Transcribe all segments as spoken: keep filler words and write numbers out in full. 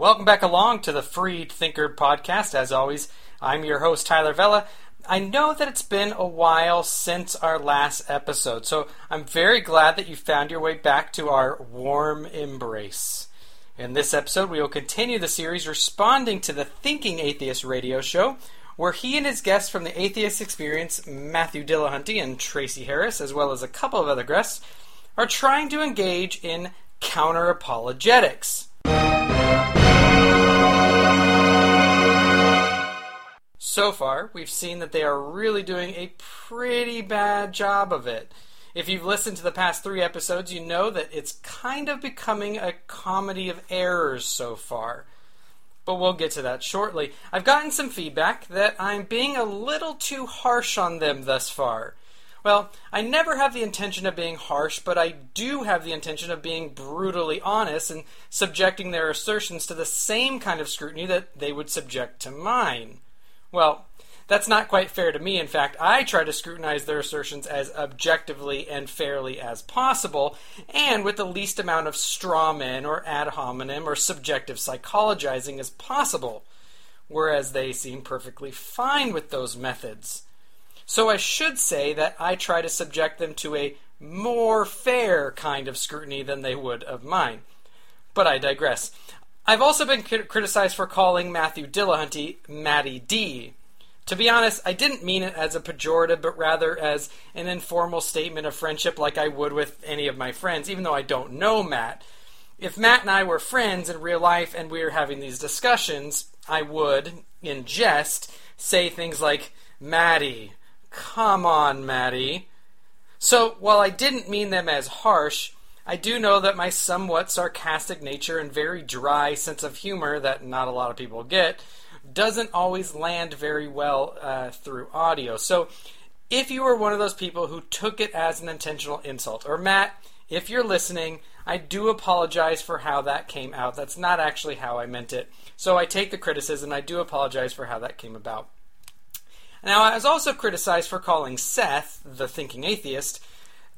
Welcome back along to the Free Thinker Podcast. As always, I'm your host, Tyler Vella. I know that it's been a while since our last episode, so I'm very glad that you found your way back to our warm embrace. In this episode, we will continue the series responding to the Thinking Atheist radio show, where he and his guests from the Atheist Experience, Matthew Dillahunty and Tracy Harris, as well as a couple of other guests, are trying to engage in counter-apologetics. So far, we've seen that they are really doing a pretty bad job of it. If you've listened to the past three episodes, you know that it's kind of becoming a comedy of errors so far. But we'll get to that shortly. I've gotten some feedback that I'm being a little too harsh on them thus far. Well, I never have the intention of being harsh, but I do have the intention of being brutally honest and subjecting their assertions to the same kind of scrutiny that they would subject to mine. Well, that's not quite fair to me. In fact, I try to scrutinize their assertions as objectively and fairly as possible, and with the least amount of straw men or ad hominem or subjective psychologizing as possible, whereas they seem perfectly fine with those methods. So I should say that I try to subject them to a more fair kind of scrutiny than they would of mine. But I digress. I've also been criticized for calling Matthew Dillahunty Matty D. To be honest, I didn't mean it as a pejorative, but rather as an informal statement of friendship like I would with any of my friends, even though I don't know Matt. If Matt and I were friends in real life and we were having these discussions, I would, in jest, say things like, Matty, come on, Matty. So, while I didn't mean them as harsh, I do know that my somewhat sarcastic nature and very dry sense of humor that not a lot of people get doesn't always land very well uh, through audio. So if you were one of those people who took it as an intentional insult, or Matt, if you're listening, I do apologize for how that came out. That's not actually how I meant it. So I take the criticism. I do apologize for how that came about. Now, I was also criticized for calling Seth, the thinking atheist,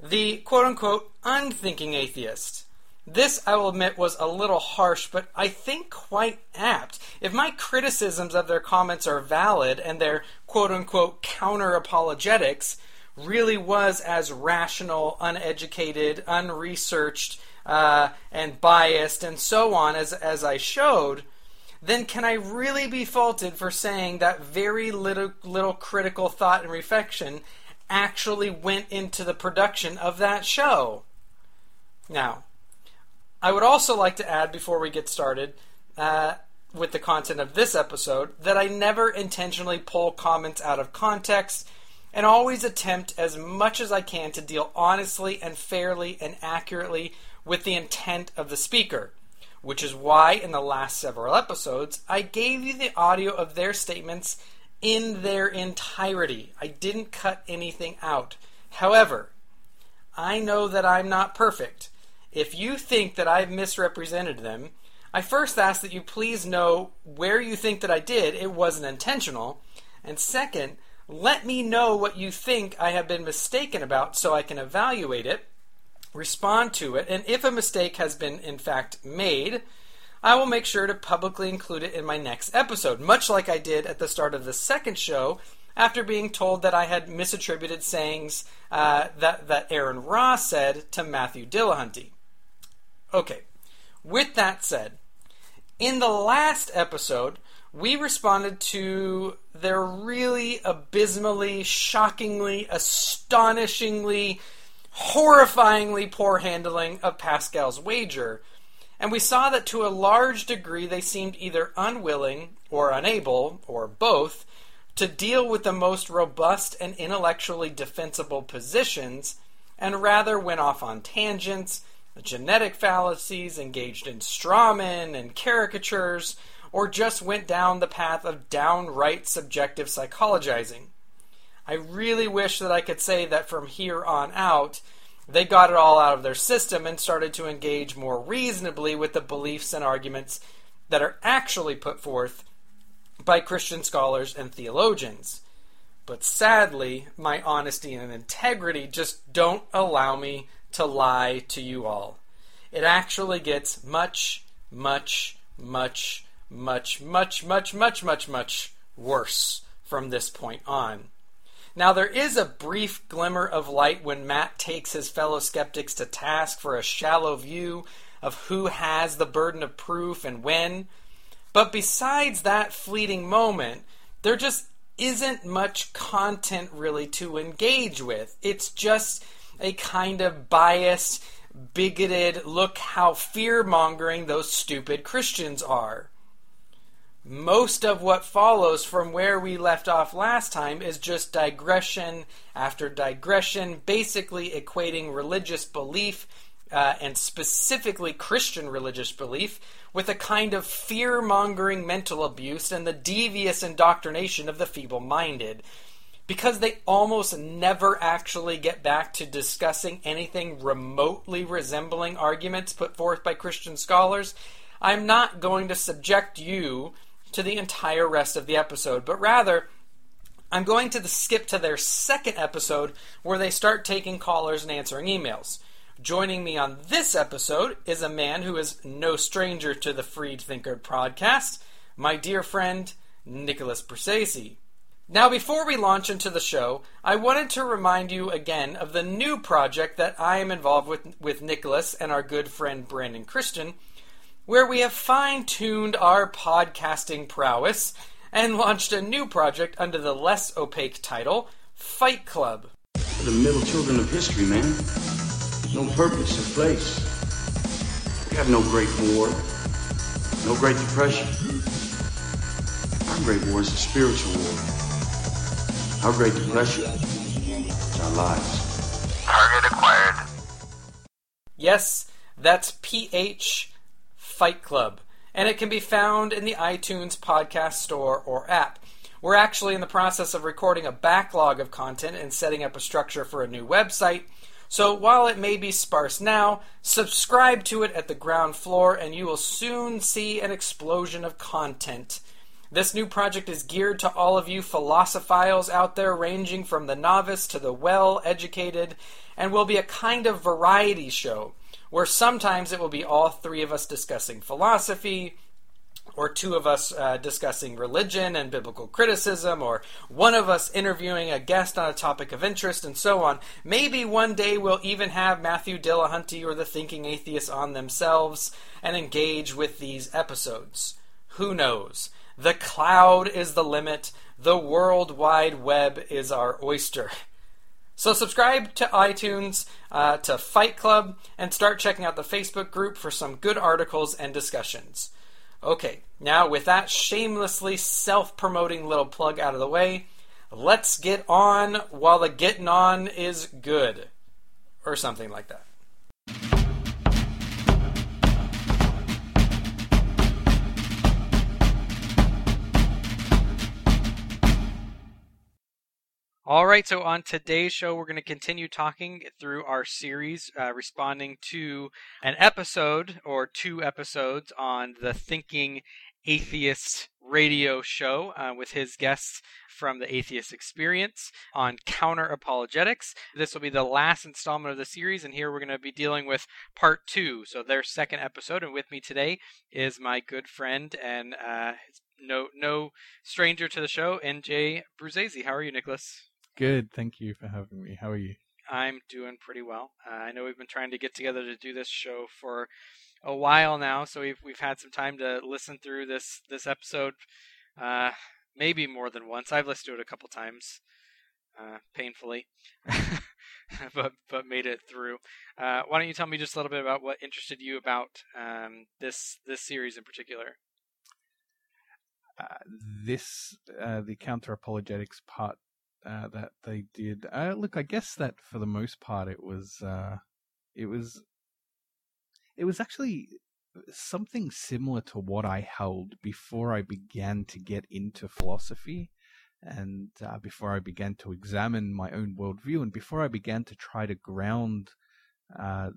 the quote-unquote unthinking atheist. This, I will admit, was a little harsh, but I think quite apt. If my criticisms of their comments are valid and their quote-unquote counter-apologetics really was as rational, uneducated, unresearched, uh, and biased, and so on, as, as I showed, then can I really be faulted for saying that very little, little critical thought and reflection actually went into the production of that show? Now, I would also like to add, before we get started uh, with the content of this episode, that I never intentionally pull comments out of context and always attempt as much as I can to deal honestly and fairly and accurately with the intent of the speaker, which is why in the last several episodes I gave you the audio of their statements in their entirety. I didn't cut anything out. However, I know that I'm not perfect. If you think that I've misrepresented them, I first ask that you please know where you think that I did. It wasn't intentional. And second, let me know what you think I have been mistaken about so I can evaluate it, respond to it, and if a mistake has been in fact made, I will make sure to publicly include it in my next episode, much like I did at the start of the second show after being told that I had misattributed sayings uh, that, that Aaron Ross said to Matthew Dillahunty. Okay, with that said, in the last episode, we responded to their really abysmally, shockingly, astonishingly, horrifyingly poor handling of Pascal's wager, and we saw that to a large degree they seemed either unwilling or unable, or both, to deal with the most robust and intellectually defensible positions, and rather went off on tangents, genetic fallacies, engaged in straw men and caricatures, or just went down the path of downright subjective psychologizing. I really wish that I could say that from here on out, they got it all out of their system and started to engage more reasonably with the beliefs and arguments that are actually put forth by Christian scholars and theologians. But sadly, my honesty and integrity just don't allow me to lie to you all. It actually gets much, much much, much, much, much, much, much, much worse from this point on. Now, there is a brief glimmer of light when Matt takes his fellow skeptics to task for a shallow view of who has the burden of proof and when. But besides that fleeting moment, there just isn't much content really to engage with. It's just a kind of biased, bigoted look how fear-mongering those stupid Christians are. Most of what follows from where we left off last time is just digression after digression, basically equating religious belief, uh, and specifically Christian religious belief, with a kind of fear-mongering mental abuse and the devious indoctrination of the feeble-minded, because they almost never actually get back to discussing anything remotely resembling arguments put forth by Christian scholars. I'm not going to subject you to the entire rest of the episode, but rather I'm going to skip to their second episode where they start taking callers and answering emails. Joining me on this episode is a man who is no stranger to the Freed Thinker podcast, my dear friend Nicholas Bruzzese. Now, before we launch into the show, I wanted to remind you again of the new project that I am involved with with Nicholas and our good friend Brandon Christian, where we have fine-tuned our podcasting prowess and launched a new project under the less opaque title, Fight Club. We're the middle children of history, man. There's no purpose or place. We have no Great War, no Great Depression. Our Great War is a spiritual war. Our Great Depression is our lives. Target acquired. Yes, that's P H Fight Club, and it can be found in the iTunes podcast store or app. We're actually in the process of recording a backlog of content and setting up a structure for a new website, so while it may be sparse now, subscribe to it at the ground floor and you will soon see an explosion of content. This new project is geared to all of you philosophiles out there, ranging from the novice to the well-educated, and will be a kind of variety show, where sometimes it will be all three of us discussing philosophy, or two of us uh, discussing religion and biblical criticism, or one of us interviewing a guest on a topic of interest, and so on. Maybe one day we'll even have Matthew Dillahunty or the Thinking Atheist on themselves and engage with these episodes. Who knows? The cloud is the limit. The World Wide Web is our oyster. So subscribe to iTunes, uh, to Fight Club, and start checking out the Facebook group for some good articles and discussions. Okay, now with that shamelessly self-promoting little plug out of the way, let's get on while the getting on is good. Or something like that. All right, so on today's show, we're going to continue talking through our series, uh, responding to an episode or two episodes on the Thinking Atheist Radio show uh, with his guests from the Atheist Experience on counter-apologetics. This will be the last installment of the series, and here we're going to be dealing with part two, so their second episode. And with me today is my good friend and uh, no no stranger to the show, N J Bruzzese. How are you, Nicholas? Good, thank you for having me. How are you? I'm doing pretty well. Uh, I know we've been trying to get together to do this show for a while now, so we've we've had some time to listen through this this episode, uh, maybe more than once. I've listened to it a couple times, uh, painfully, but but made it through. Uh, why don't you tell me just a little bit about what interested you about um, this this series in particular? Uh, this uh, the counter-apologetics part. Uh, that they did. Uh, look, I guess that for the most part, it was, uh, it was, it was actually something similar to what I held before I began to get into philosophy, and uh, before I began to examine my own worldview, and before I began to try to ground uh,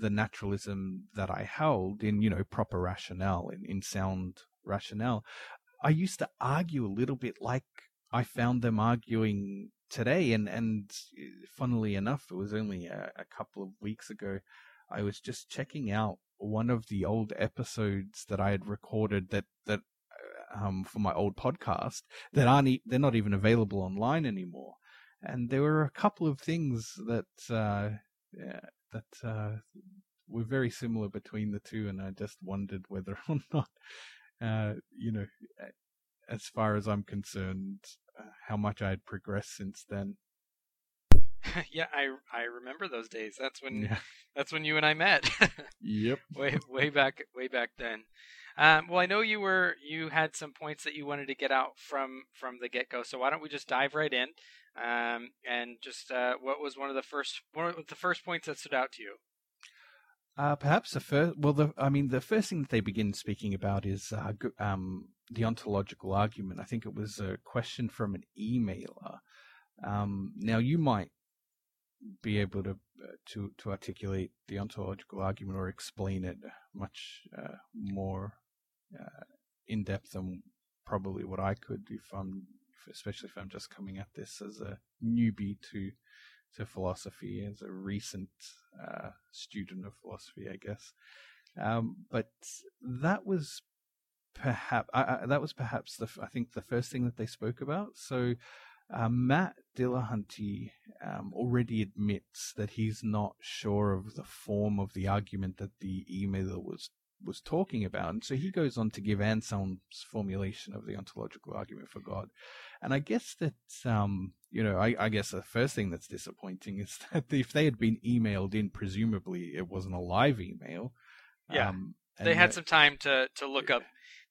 the naturalism that I held in, you know, proper rationale, in, in sound rationale. I used to argue a little bit like I found them arguing today, and, and funnily enough, it was only a, a couple of weeks ago, I was just checking out one of the old episodes that I had recorded that that um, for my old podcast that aren't e- they're not even available online anymore. And there were a couple of things that uh, yeah, that uh, were very similar between the two, and I just wondered whether or not, uh, you know, as far as I'm concerned, uh, how much I had progressed since then. Yeah, I I remember those days. That's when yeah. that's when you and I met. Yep. Way way back way back then. Um, well, I know you were you had some points that you wanted to get out from, from the get go. So why don't we just dive right in? Um, and just uh, what was one of the first one of the first points that stood out to you? Uh, perhaps the first. Well, the I mean, the first thing that they begin speaking about is uh, um, the ontological argument. I think it was a question from an emailer. Um, now you might be able to, to to articulate the ontological argument or explain it much uh, more uh, in depth than probably what I could, if I'm, especially if I'm just coming at this as a newbie to to philosophy, as a recent uh, student of philosophy, I guess. Um, but that was perhaps I, I, that was perhaps the I think the first thing that they spoke about. So. Uh, Matt Dillahunty um, already admits that he's not sure of the form of the argument that the emailer was, was talking about. And so he goes on to give Anselm's formulation of the ontological argument for God. And I guess that, um, you know, I, I guess the first thing that's disappointing is that if they had been emailed in, presumably it wasn't a live email. Yeah, um, they had that, some time to, to look yeah. up.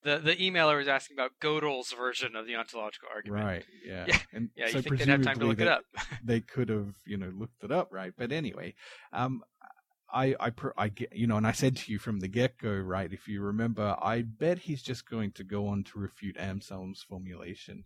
The the emailer was asking about Gödel's version of the ontological argument. Right, yeah. Yeah, and yeah so you think they'd have time to look it up. They could have, you know, looked it up, right? But anyway, um, I, I, I get, you know, and I said to you from the get-go, right, if you remember, I bet he's just going to go on to refute Anselm's formulation.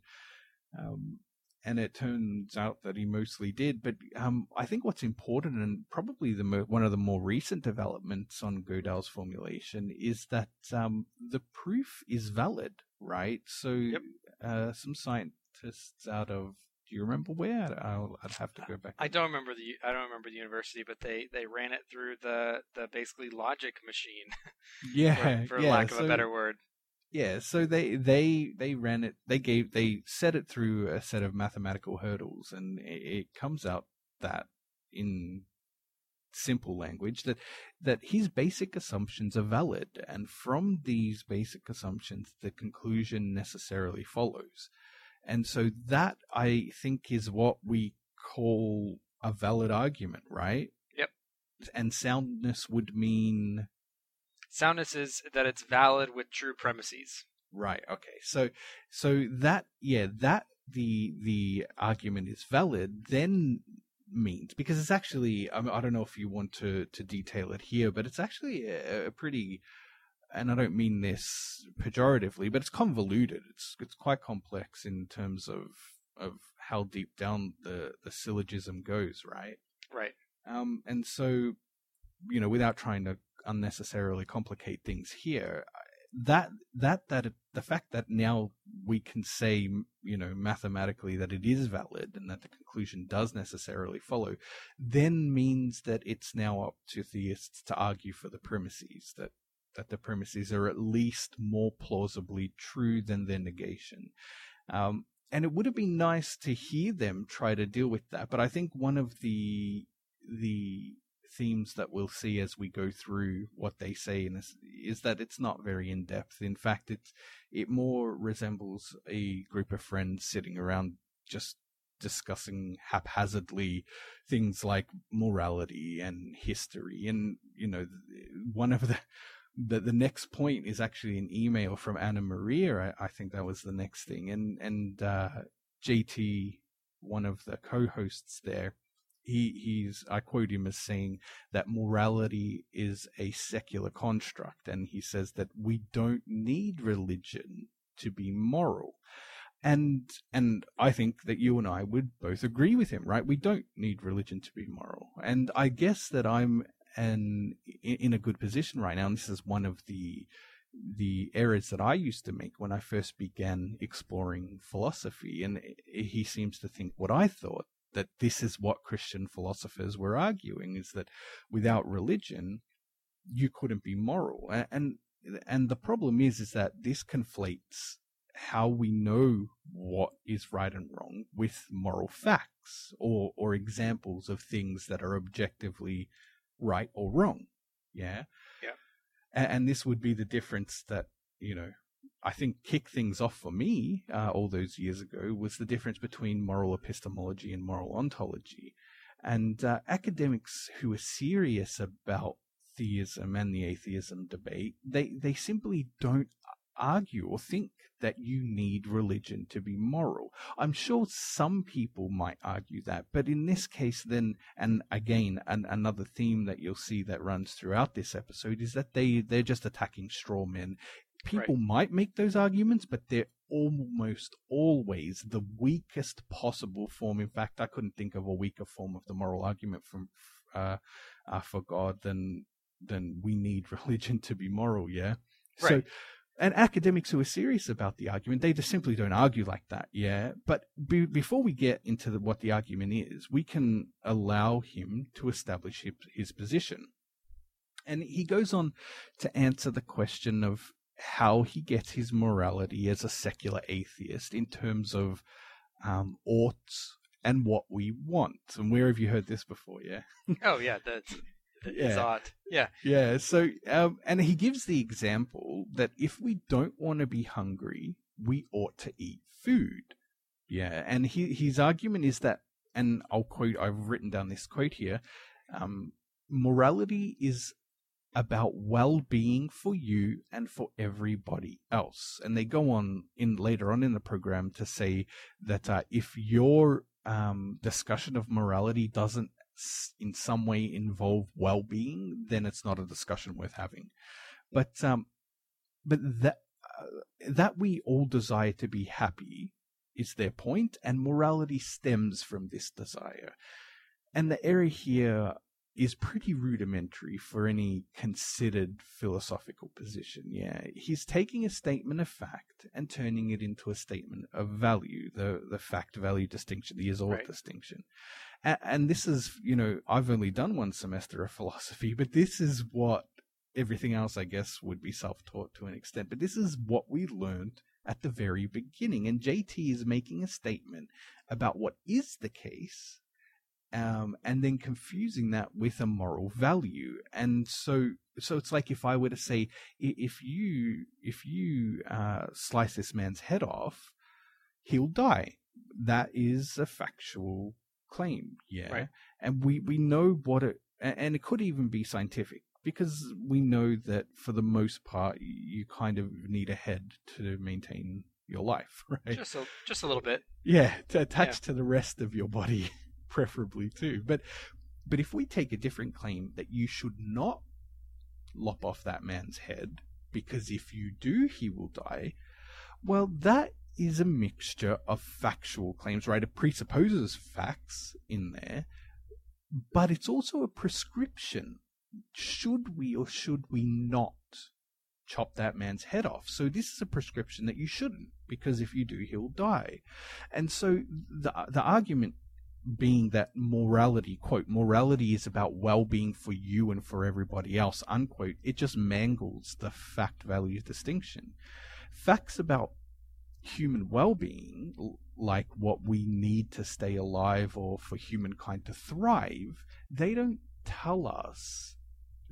Um, and it turns out that he mostly did. But um, I think what's important, and probably the mo- one of the more recent developments on Gödel's formulation, is that um, the proof is valid, right? So yep. uh, some scientists out of, do you remember where? I'll, I'd have to go back. I don't remember the I don't remember the university, but they, they ran it through the, the basically logic machine. Yeah, for, for yeah, lack of so, a better word. Yeah, so they, they they ran it. They gave they set it through a set of mathematical hurdles, and it, it comes out that in simple language that that his basic assumptions are valid, and from these basic assumptions, the conclusion necessarily follows. And so that, I think, is what we call a valid argument, right? Yep. And soundness would mean. Soundness is that it's valid with true premises. Right. Okay. So, so that yeah, that the the argument is valid. Then means because it's actually I, mean, I don't know if you want to, to detail it here, but it's actually a, a pretty, and I don't mean this pejoratively, but it's convoluted. It's it's quite complex in terms of of how deep down the, the syllogism goes. Right. Right. Um. And so, you know, without trying to unnecessarily complicate things here, that that that the fact that now we can say, you know, mathematically that it is valid and that the conclusion does necessarily follow, then means that it's now up to theists to argue for the premises, that that the premises are at least more plausibly true than their negation. Um, and it would have been nice to hear them try to deal with that, but I think one of the the themes that we'll see as we go through what they say in this is that it's not very in-depth. In fact, it's, it more resembles a group of friends sitting around just discussing haphazardly things like morality and history. And, you know, one of the the, the next point is actually an email from Anna Maria. I, I think that was the next thing. And, and uh, J T, one of the co-hosts there, He he's I quote him as saying that morality is a secular construct, and he says that we don't need religion to be moral. And and I think that you and I would both agree with him, right? We don't need religion to be moral. And I guess that I'm an, in a good position right now, and this is one of the the errors that I used to make when I first began exploring philosophy, and he seems to think what I thought, that this is what Christian philosophers were arguing, is that without religion, you couldn't be moral. And and the problem is, is that this conflates how we know what is right and wrong with moral facts or or examples of things that are objectively right or wrong. Yeah. Yeah. And, and this would be the difference that, you know, I think kick things off for me uh, all those years ago was the difference between moral epistemology and moral ontology. And uh, academics who are serious about theism and the atheism debate, they, they simply don't argue or think that you need religion to be moral. I'm sure some people might argue that, but in this case then, and again, an, another theme that you'll see that runs throughout this episode is that they, they're just attacking straw men. People right. might make those arguments, but they're almost always the weakest possible form. In fact, I couldn't think of a weaker form of the moral argument from uh, uh, for God than than we need religion to be moral. Yeah. Right. So, and academics who are serious about the argument, they just simply don't argue like that. Yeah. But be, before we get into the, what the argument is, we can allow him to establish his, his position, and he goes on to answer the question of how he gets his morality as a secular atheist in terms of um, oughts and what we want. And where have you heard this before? Yeah. Oh yeah, that's that's yeah. odd. Yeah. Yeah. So, um, and he gives the example that if we don't want to be hungry, we ought to eat food. Yeah. And he, his argument is that, and I'll quote. I've written down this quote here. Um, morality is about well-being for you and for everybody else. And they go on in later on in the program to say that uh, if your um, discussion of morality doesn't in some way involve well-being, then it's not a discussion worth having. But um, but that uh, that we all desire to be happy is their point, and morality stems from this desire. And the error here is pretty rudimentary for any considered philosophical position. Yeah, he's taking a statement of fact and turning it into a statement of value, the the fact-value distinction, the is-ought right. distinction. And, and this is, you know, I've only done one semester of philosophy, but this is what everything else, I guess, would be self-taught to an extent. But this is what we learned at the very beginning. And J T is making a statement about what is the case, Um, and then confusing that with a moral value. And so so it's like if I were to say, if you if you uh, slice this man's head off, he'll die. That is a factual claim, yeah. Right. And we, we know what it, and it could even be scientific, because we know that for the most part, you kind of need a head to maintain your life, right? Just a, just a little bit. Yeah, to attach yeah. to the rest of your body. Preferably too, but but if we take a different claim that you should not lop off that man's head because if you do he will die, well, that is a mixture of factual claims, right? It presupposes facts in there, but it's also a prescription. Should we or should we not chop that man's head off? So this is a prescription that you shouldn't, because if you do he'll die. And so the the argument being that morality, quote, morality is about well-being for you and for everybody else, unquote, it just mangles the fact-value distinction. Facts about human well-being, like what we need to stay alive or for humankind to thrive, they don't tell us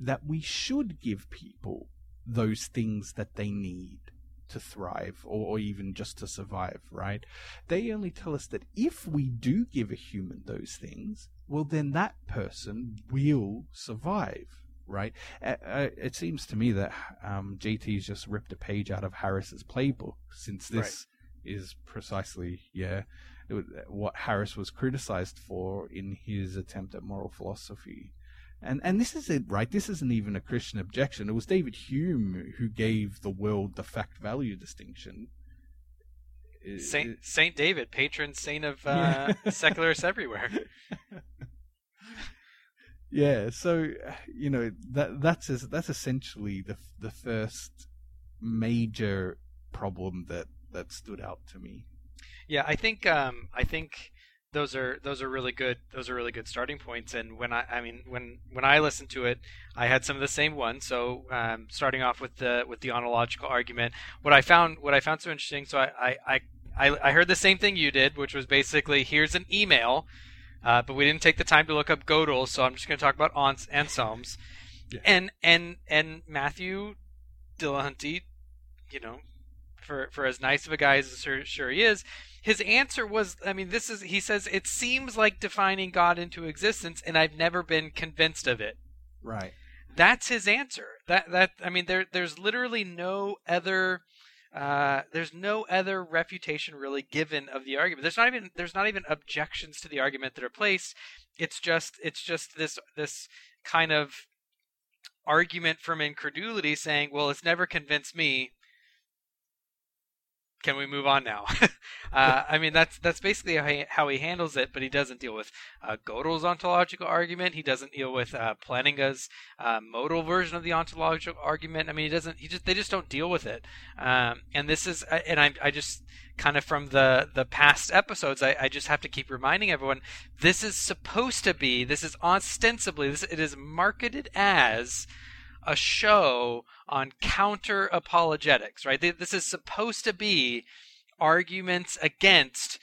that we should give people those things that they need to thrive or, or even just to survive, right? They only tell us that if we do give a human those things, well, then that person will survive, right? Uh, it seems to me that um, J T's just ripped a page out of Harris's playbook, since this right. is precisely, yeah, what Harris was criticized for in his attempt at moral philosophy. And and this is it, right? This isn't even a Christian objection. It was David Hume who gave the world the fact-value distinction. Saint Saint David, patron saint of uh, yeah. secularists everywhere. Yeah, so you know that that's that's essentially the the first major problem that, that stood out to me. Yeah, I think um, I think those are those are really good. Those are really good starting points. And when I, I mean, when when I listened to it, I had some of the same ones. So um, starting off with the with the ontological argument, what I found what I found so interesting. So I I I, I heard the same thing you did, which was basically here's an email, uh, but we didn't take the time to look up Gödel. So I'm just going to talk about aunts and Psalms. Yeah. And and and Matthew Dillahunty, you know, for for as nice of a guy as sure, sure he is, his answer was, I mean, this is, he says, it seems like defining God into existence, and I've never been convinced of it. Right. That's his answer. That that I mean, there there's literally no other. Uh, there's no other refutation really given of the argument. There's not even there's not even objections to the argument that are placed. It's just it's just this this kind of argument from incredulity saying, well, it's never convinced me. Can we move on now? uh, I mean, that's that's basically how he, how he handles it, but he doesn't deal with uh, Gödel's ontological argument. He doesn't deal with uh, Plantinga's uh, modal version of the ontological argument. I mean, he doesn't. He just they just don't deal with it. Um, and this is, and I, I just kind of from the the past episodes, I, I just have to keep reminding everyone: this is supposed to be, this is ostensibly, this it is marketed as a show on counter apologetics, right? This is supposed to be arguments against,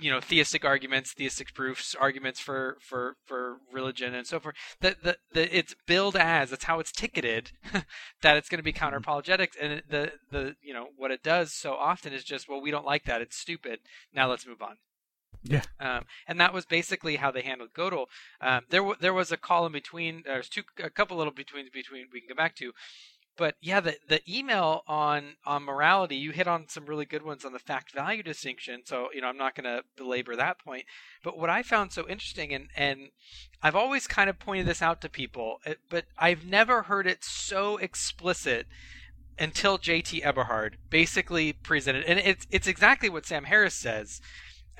you know, theistic arguments, theistic proofs, arguments for, for, for religion and so forth. That the, the it's billed as, that's how it's ticketed, that it's going to be counter apologetics. And the, the, you know, what it does so often is just, well, we don't like that. It's stupid. Now let's move on. Yeah, um, and that was basically how they handled Gödel. Um, there, w- there was a call in between. There's two, a couple little betweens between we can go back to, but yeah, the the email on on morality. You hit on some really good ones on the fact value distinction. So you know, I'm not going to belabor that point. But what I found so interesting, and and I've always kind of pointed this out to people, but I've never heard it so explicit until J T Eberhard basically presented, and it's it's exactly what Sam Harris says.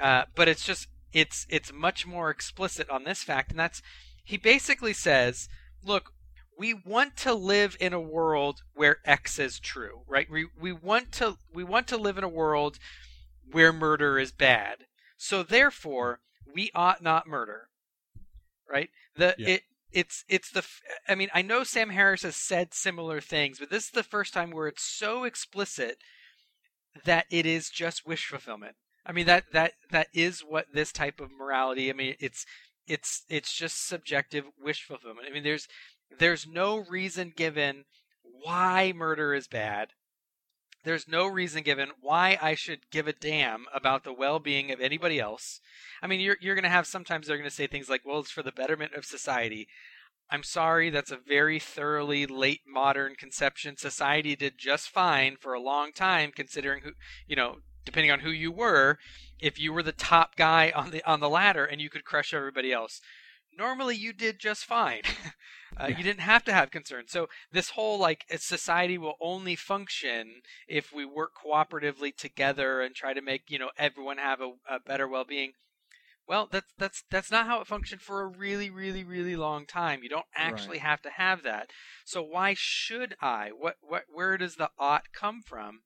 Uh, but it's just it's it's much more explicit on this fact, and that's he basically says, look, we want to live in a world where X is true, right? We we want to we want to live in a world where murder is bad. So therefore, we ought not murder, right? The yeah. it it's it's the I mean I know Sam Harris has said similar things, but this is the first time where it's so explicit that it is just wish fulfillment. I mean that, that that is what this type of morality. I mean it's it's it's just subjective wish fulfillment. I mean there's there's no reason given why murder is bad. There's no reason given why I should give a damn about the well-being of anybody else. I mean you're you're going to have sometimes they're going to say things like, well, it's for the betterment of society. I'm sorry, that's a very thoroughly late modern conception. Society did just fine for a long time considering who, you know, depending on who you were, if you were the top guy on the on the ladder and you could crush everybody else, normally you did just fine. uh, yeah. You didn't have to have concerns. So this whole like society will only function if we work cooperatively together and try to make, you know, everyone have a, a better well-being. Well, that's that's that's not how it functioned for a really, really, really long time. You don't actually right. have to have that. So why should I? What what? Where does the ought come from?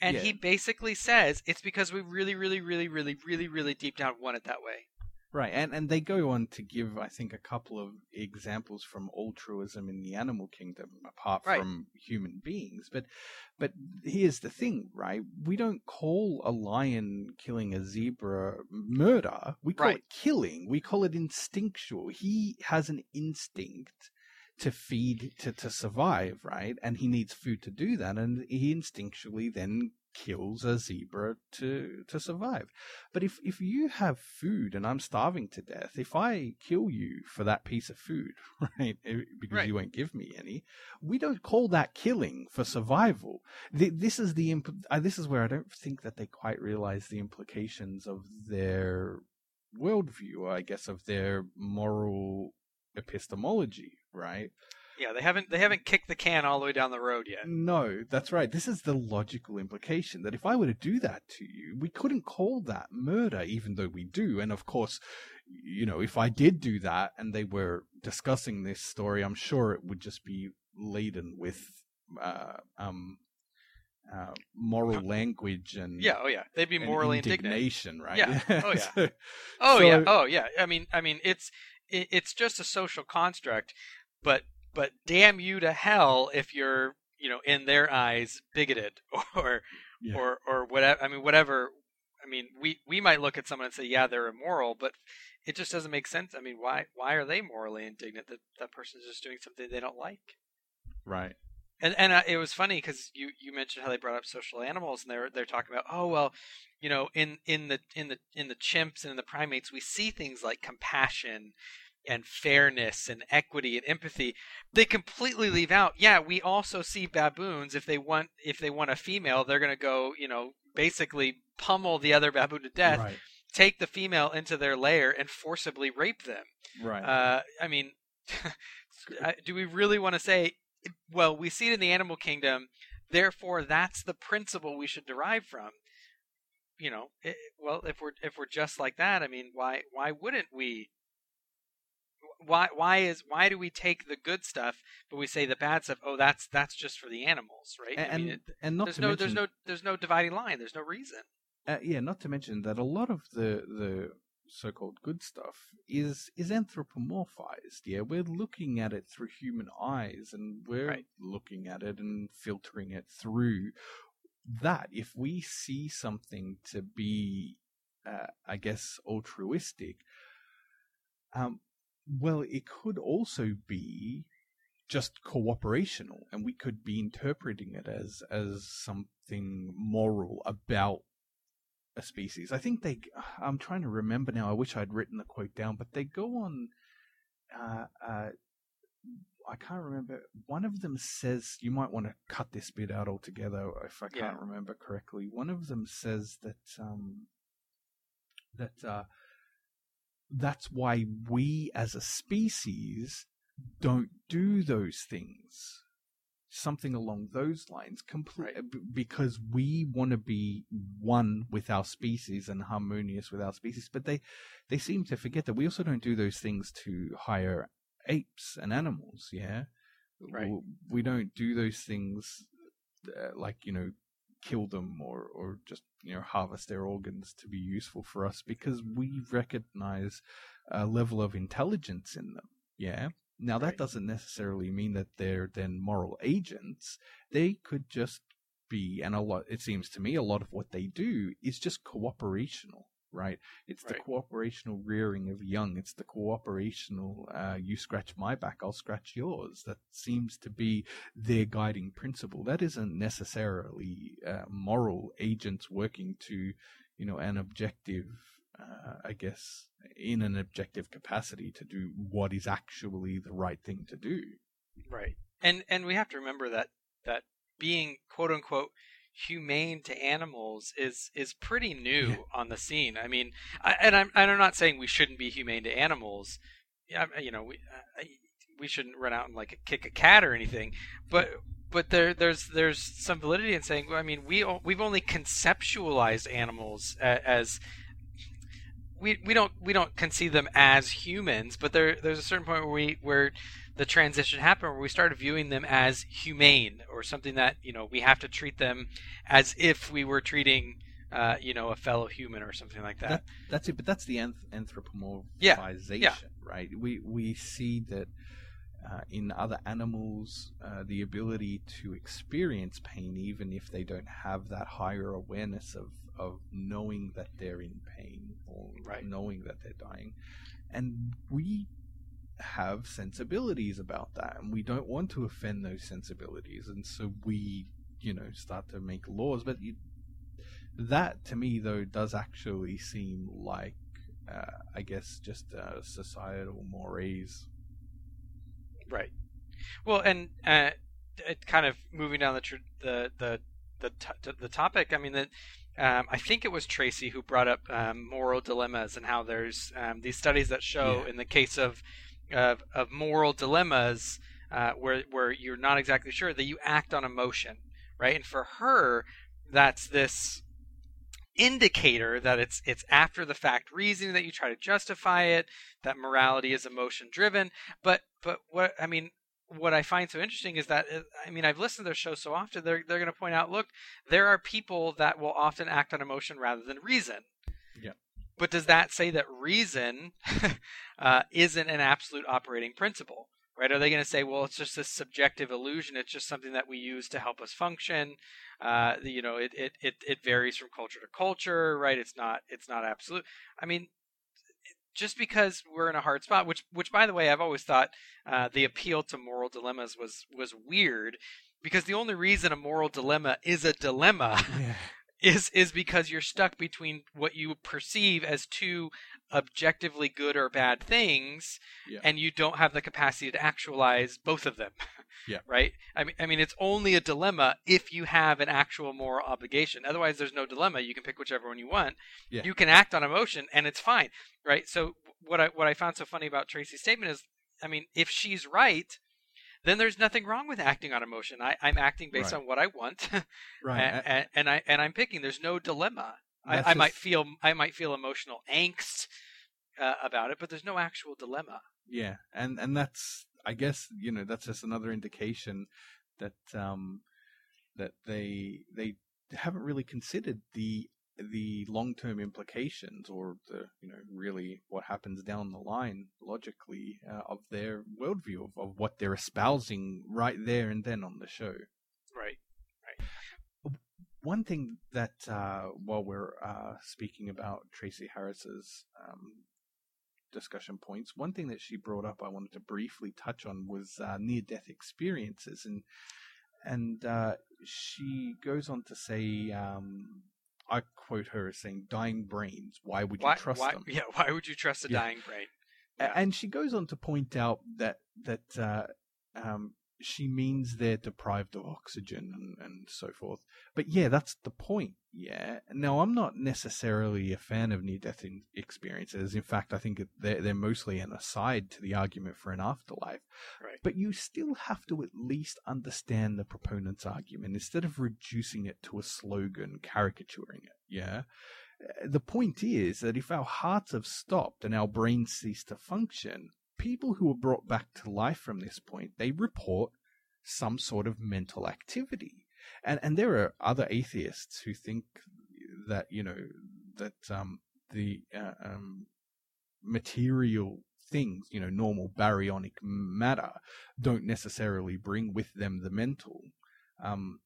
And yeah. he basically says it's because we really, really, really, really, really, really deep down want it that way. Right, and and they go on to give, I think, a couple of examples from altruism in the animal kingdom, apart right. from human beings. But but here's the thing, right? We don't call a lion killing a zebra murder. We call right. it killing. We call it instinctual. He has an instinct to feed, to, to survive, right? And he needs food to do that, and he instinctually then kills a zebra to to survive. But if if you have food and I'm starving to death, if I kill you for that piece of food, right, because right. you won't give me any, we don't call that killing for survival. This is the imp- this is where I don't think that they quite realize the implications of their worldview, or I guess of their moral epistemology, right? Yeah, they haven't they haven't kicked the can all the way down the road yet. No, that's right. This is the logical implication that if I were to do that to you, we couldn't call that murder, even though we do. And of course, you know, if I did do that and they were discussing this story, I'm sure it would just be laden with uh, um, uh, moral language and yeah, oh yeah, they'd be morally indignation, indignant. Right? Yeah, oh yeah, so, oh so, yeah, oh yeah. I mean, I mean, it's it, it's just a social construct, but but damn you to hell if you're, you know, in their eyes bigoted or yeah. or or whatever. I mean, whatever. I mean, we, we might look at someone and say, yeah, they're immoral, but it just doesn't make sense. I mean, why why are they morally indignant that that person's just doing something they don't like? Right. And and uh, it was funny because you, you mentioned how they brought up social animals, and they're they're talking about, oh well, you know, in, in the in the in the chimps and in the primates, we see things like compassion and fairness and equity and empathy. They completely leave out. Yeah, we also see baboons. If they want if they want a female, they're gonna go, you know, basically pummel the other baboon to death, right. Take the female into their lair and forcibly rape them. Right. Uh, I mean, do we really want to say, well, we see it in the animal kingdom, therefore that's the principle we should derive from? You know, it, well, if we're if we're just like that, I mean, why why wouldn't we? Why why is why do we take the good stuff but we say the bad stuff? Oh, that's that's just for the animals, right? And I mean, it, and not there's no mention, there's no there's no dividing line. There's no reason. Uh, yeah, not to mention that a lot of the the so-called good stuff is is anthropomorphized. Yeah, we're looking at it through human eyes, and we're right. looking at it and filtering it through that. If we see something to be, uh, I guess, altruistic, um, well, it could also be just cooperational, and we could be interpreting it as as something moral about a species. I think they, I'm trying to remember now, I wish I'd written the quote down, but they go on, uh, uh, I can't remember, one of them says, you might want to cut this bit out altogether if I can't yeah. remember correctly, one of them says that, um, that uh, that's why we as a species don't do those things. Something along those lines, complete, right. because we want to be one with our species and harmonious with our species. But they, they seem to forget that we also don't do those things to higher apes and animals. Yeah, right. We, we don't do those things uh, like, you know, kill them or or just, you know, harvest their organs to be useful for us, because we recognize a level of intelligence in them. Yeah. Now, that right. doesn't necessarily mean that they're then moral agents. They could just be, and a lot, it seems to me, a lot of what they do is just cooperational, right? It's right. the cooperational rearing of young. It's the cooperational, uh, you scratch my back, I'll scratch yours. That seems to be their guiding principle. That isn't necessarily uh, moral agents working to, you know, an objective, Uh, I guess, in an objective capacity to do what is actually the right thing to do. Right. And and we have to remember that, that being, quote-unquote, humane to animals is is pretty new yeah. on the scene. I mean, I, and, I'm, and I'm not saying we shouldn't be humane to animals. I, you know, we I, we shouldn't run out and, like, kick a cat or anything. But but there there's there's some validity in saying, well, I mean, we, we've only conceptualized animals as... We we don't we don't conceive them as humans, but there there's a certain point where we where the transition happened, where we started viewing them as humane, or something that, you know, we have to treat them as if we were treating uh, you know, a fellow human or something like that. that that's it, but that's the anth- anthropomorphization, yeah. Yeah. right? We we see that uh, in other animals, uh, the ability to experience pain, even if they don't have that higher awareness of. of knowing that they're in pain or right. knowing that they're dying. And we have sensibilities about that, and we don't want to offend those sensibilities. And so we, you know, start to make laws. But you, that, to me, though, does actually seem like, uh, I guess, just uh, societal mores. Right. Well, and uh, it kind of moving down the tr- the the the, t- the topic, I mean, that... Um, I think it was Tracy who brought up um, moral dilemmas, and how there's um, these studies that show yeah. in the case of of, of moral dilemmas uh, where where you're not exactly sure, that you act on emotion, right? And for her, that's this indicator that it's it's after the fact reasoning, that you try to justify it, that morality is emotion driven. But but what I mean. what I find so interesting is that, I mean, I've listened to their show so often, they're, they're going to point out, look, there are people that will often act on emotion rather than reason. Yeah. But does that say that reason uh, isn't an absolute operating principle, right? Are they going to say, well, it's just this subjective illusion. It's just something that we use to help us function. Uh, you know, it, it, it, it varies from culture to culture, right? It's not, it's not absolute. I mean, just because we're in a hard spot, which, which by the way, I've always thought uh, the appeal to moral dilemmas was, was weird, because the only reason a moral dilemma is a dilemma yeah. is is because you're stuck between what you perceive as two objectively good or bad things, yeah. and you don't have the capacity to actualize both of them. Yeah. Right? I mean, I mean, it's only a dilemma if you have an actual moral obligation. Otherwise, there's no dilemma. You can pick whichever one you want. Yeah. You can act on emotion, and it's fine. Right? So what I what I found so funny about Tracy's statement is, I mean, if she's right, then there's nothing wrong with acting on emotion. I, I'm acting based right. on what I want, right? and, and, and I and I'm picking. There's no dilemma. I, I just... might feel I might feel emotional angst uh, about it, but there's no actual dilemma. Yeah, and and that's. I guess, you know, that's just another indication that um, that they they haven't really considered the the long-term implications or the, you know, really what happens down the line logically uh, of their worldview, of, of what they're espousing right there and then on the show. Right, right. One thing that uh, while we're uh, speaking about Tracy Harris's um discussion points, one thing that she brought up I wanted to briefly touch on was uh, near-death experiences, and and uh, she goes on to say, um, I quote her as saying, dying brains, why would you why, trust why, them? Yeah, why would you trust a yeah. dying brain? Yeah. And she goes on to point out that that uh, um, she means they're deprived of oxygen and, and so forth. But yeah, that's the point. Yeah. Now, I'm not necessarily a fan of near-death experiences. In fact, I think they're, they're mostly an aside to the argument for an afterlife. Right. But you still have to at least understand the proponent's argument instead of reducing it to a slogan, caricaturing it. Yeah. The point is that if our hearts have stopped and our brains cease to function, people who are brought back to life from this point, they report some sort of mental activity. And and there are other atheists who think that, you know, that um, the uh, um, material things, you know, normal baryonic matter don't necessarily bring with them the mental, um,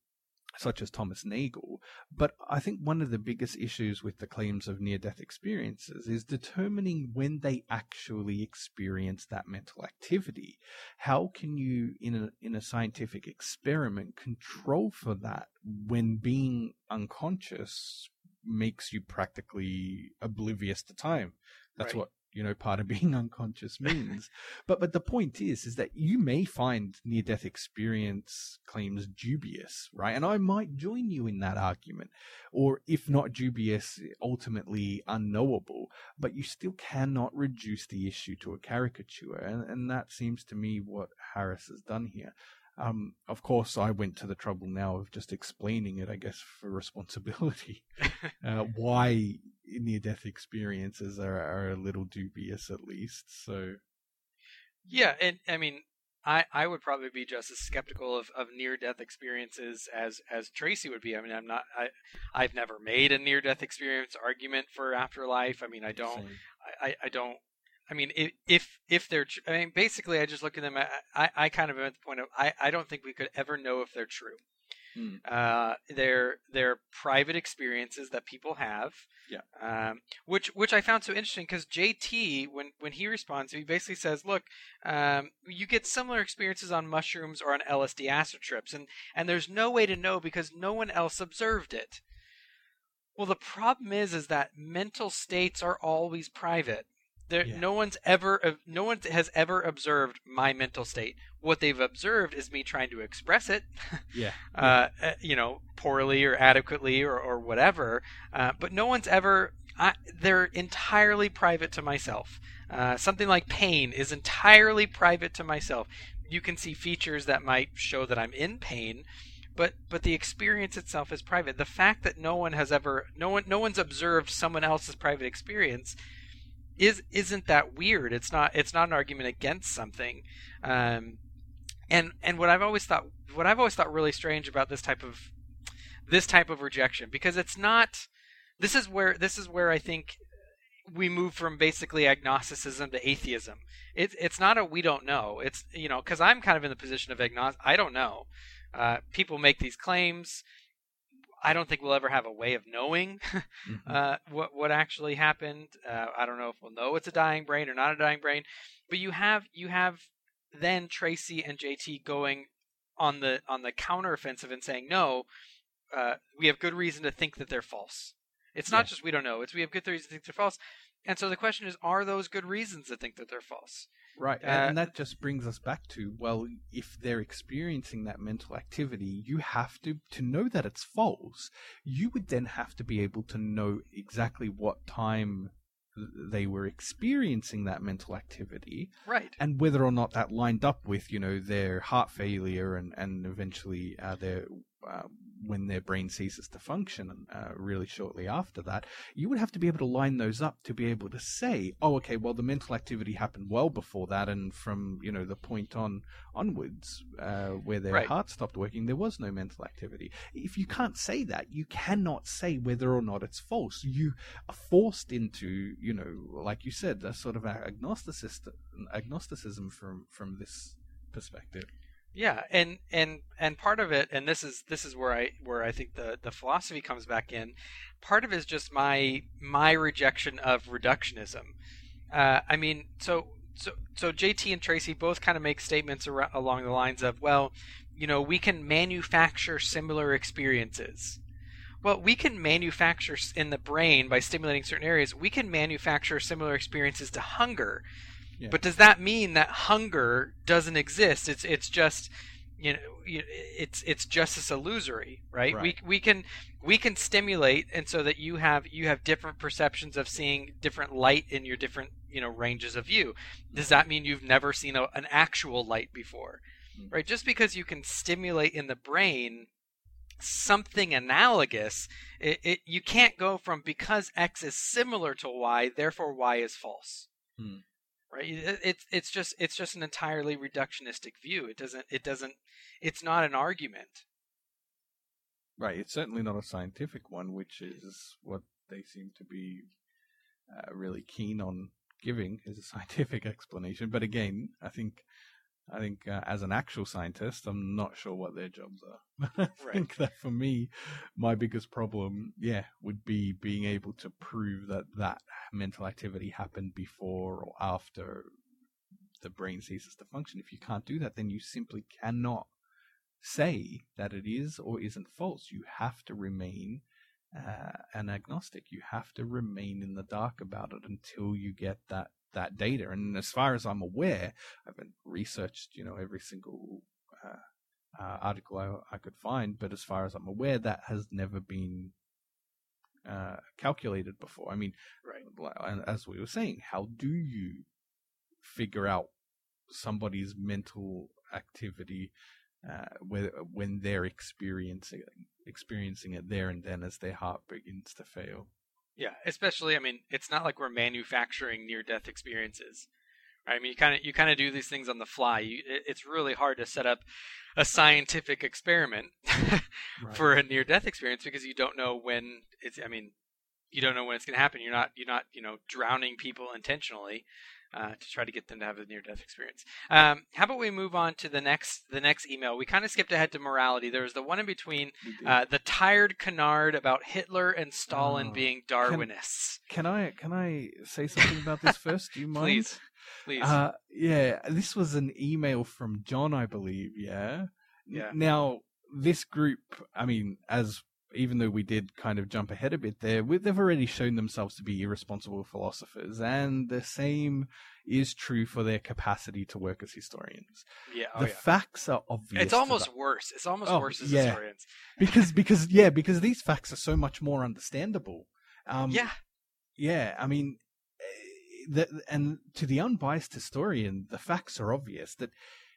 such as Thomas Nagel. But I think one of the biggest issues with the claims of near-death experiences is determining when they actually experience that mental activity. How can you, in a, in a scientific experiment, control for that when being unconscious makes you practically oblivious to time? That's right. What, you know, part of being unconscious means. but but the point is, is that you may find near-death experience claims dubious, right? And I might join you in that argument, or if not dubious, ultimately unknowable, but you still cannot reduce the issue to a caricature. And, and that seems to me what Harris has done here. Um, of course, I went to the trouble now of just explaining it, I guess, for responsibility, uh, why near-death experiences are, are a little dubious, at least. So, yeah, and I mean, I, I would probably be just as skeptical of, of near-death experiences as, as Tracy would be. I mean, I'm not, I, I've never made a near-death experience argument for afterlife. I mean, I don't, I, I, I don't. I mean, if if they're, I mean, basically, I just look at them. I, I, I kind of am at the point of, I, I don't think we could ever know if they're true. Mm. Uh, they're they're private experiences that people have. Yeah. Um, which which I found so interesting because J T, when when he responds, he basically says, "Look, um, you get similar experiences on mushrooms or on L S D acid trips, and and there's no way to know because no one else observed it." Well, the problem is, is that mental states are always private. There, yeah. No one's ever, no one has ever observed my mental state. What they've observed is me trying to express it, yeah, uh, you know, poorly or adequately or, or whatever. Uh, but no one's ever. I, they're entirely private to myself. Uh, something like pain is entirely private to myself. You can see features that might show that I'm in pain, but but the experience itself is private. The fact that no one has ever, no one, no one's observed someone else's private experience. Is isn't that weird? It's not. It's not an argument against something. Um, And and what I've always thought what I've always thought really strange about this type of this type of rejection, because it's not this is where this is where I think we move from basically agnosticism to atheism. It's it's not a we don't know. It's, you know, because I'm kind of in the position of agnostic. I don't know. Uh, people make these claims. I don't think we'll ever have a way of knowing uh, what what actually happened. Uh, I don't know if we'll know it's a dying brain or not a dying brain. But you have you have then Tracy and J T going on the on the counteroffensive and saying no, uh, we have good reason to think that they're false. It's not yeah. just we don't know. It's we have good reasons to think they're false. And so the question is, are those good reasons to think that they're false? Right. Uh, and that just brings us back to, well, if they're experiencing that mental activity, you have to, to know that it's false. You would then have to be able to know exactly what time they were experiencing that mental activity. Right. And whether or not that lined up with, you know, their heart failure and, and eventually uh, their... Uh, when their brain ceases to function uh, really shortly after that, you would have to be able to line those up to be able to say, oh, okay, well, the mental activity happened well before that, and from, you know, the point on onwards uh, where their right. heart stopped working, there was no mental activity. If you can't say that, you cannot say whether or not it's false. You are forced into, you know, like you said, a sort of agnosticism, agnosticism from, from this perspective. Yeah, and, and and part of it, and this is this is where I where I think the, the philosophy comes back in. Part of it is just my my rejection of reductionism. Uh, I mean, so so so J T and Tracy both kind of make statements ar- along the lines of, well, you know, we can manufacture similar experiences. Well, we can manufacture in the brain by stimulating certain areas. We can manufacture similar experiences to hunger. Yeah. But does that mean that hunger doesn't exist? It's it's just, you know, it's it's just this illusory, right? right? We we can we can stimulate, and so that you have you have different perceptions of seeing different light in your different, you know, ranges of view. Does that mean you've never seen a, an actual light before, mm-hmm. right? Just because you can stimulate in the brain something analogous, it, it you can't go from because X is similar to Y, therefore Y is false. Mm. Right, it's it's just it's just an entirely reductionistic view. It doesn't it doesn't it's not an argument. Right, it's certainly not a scientific one, which is what they seem to be uh, really keen on giving as a scientific explanation. But again, I think I think uh, as an actual scientist, I'm not sure what their jobs are. I right. think that for me, my biggest problem, yeah, would be being able to prove that that mental activity happened before or after the brain ceases to function. If you can't do that, then you simply cannot say that it is or isn't false. You have to remain uh, an agnostic. You have to remain in the dark about it until you get that that data. And as far as I'm aware, I've researched, you know, every single uh, uh, article I, I could find, but as far as I'm aware, that has never been uh, calculated before. I mean, right, as we were saying, how do you figure out somebody's mental activity uh, whether, when they're experiencing experiencing it there and then as their heart begins to fail? Yeah, especially, I mean, it's not like we're manufacturing near-death experiences. Right? I mean, you kind of you kind of do these things on the fly. You, it, it's really hard to set up a scientific experiment right. for a near-death experience, because you don't know when it's. I mean, you don't know when it's going to happen. You're not you're not you know drowning people intentionally uh, to try to get them to have a near-death experience. Um, how about we move on to the next the next email? We kind of skipped ahead to morality. There was the one in between, uh, the tired canard about Hitler and Stalin oh, being Darwinists. Can, can I can I say something about this first? Do you mind? Please, please. Uh, yeah, this was an email from John, I believe. Yeah. Yeah. Now this group, I mean, as even though we did kind of jump ahead a bit there, they've already shown themselves to be irresponsible philosophers, and the same is true for their capacity to work as historians. Yeah, oh, the yeah. facts are obvious. It's almost the... worse. It's almost oh, worse as yeah. historians. because, because, yeah, because these facts are so much more understandable. Um, yeah. Yeah, I mean, the, and to the unbiased historian, the facts are obvious that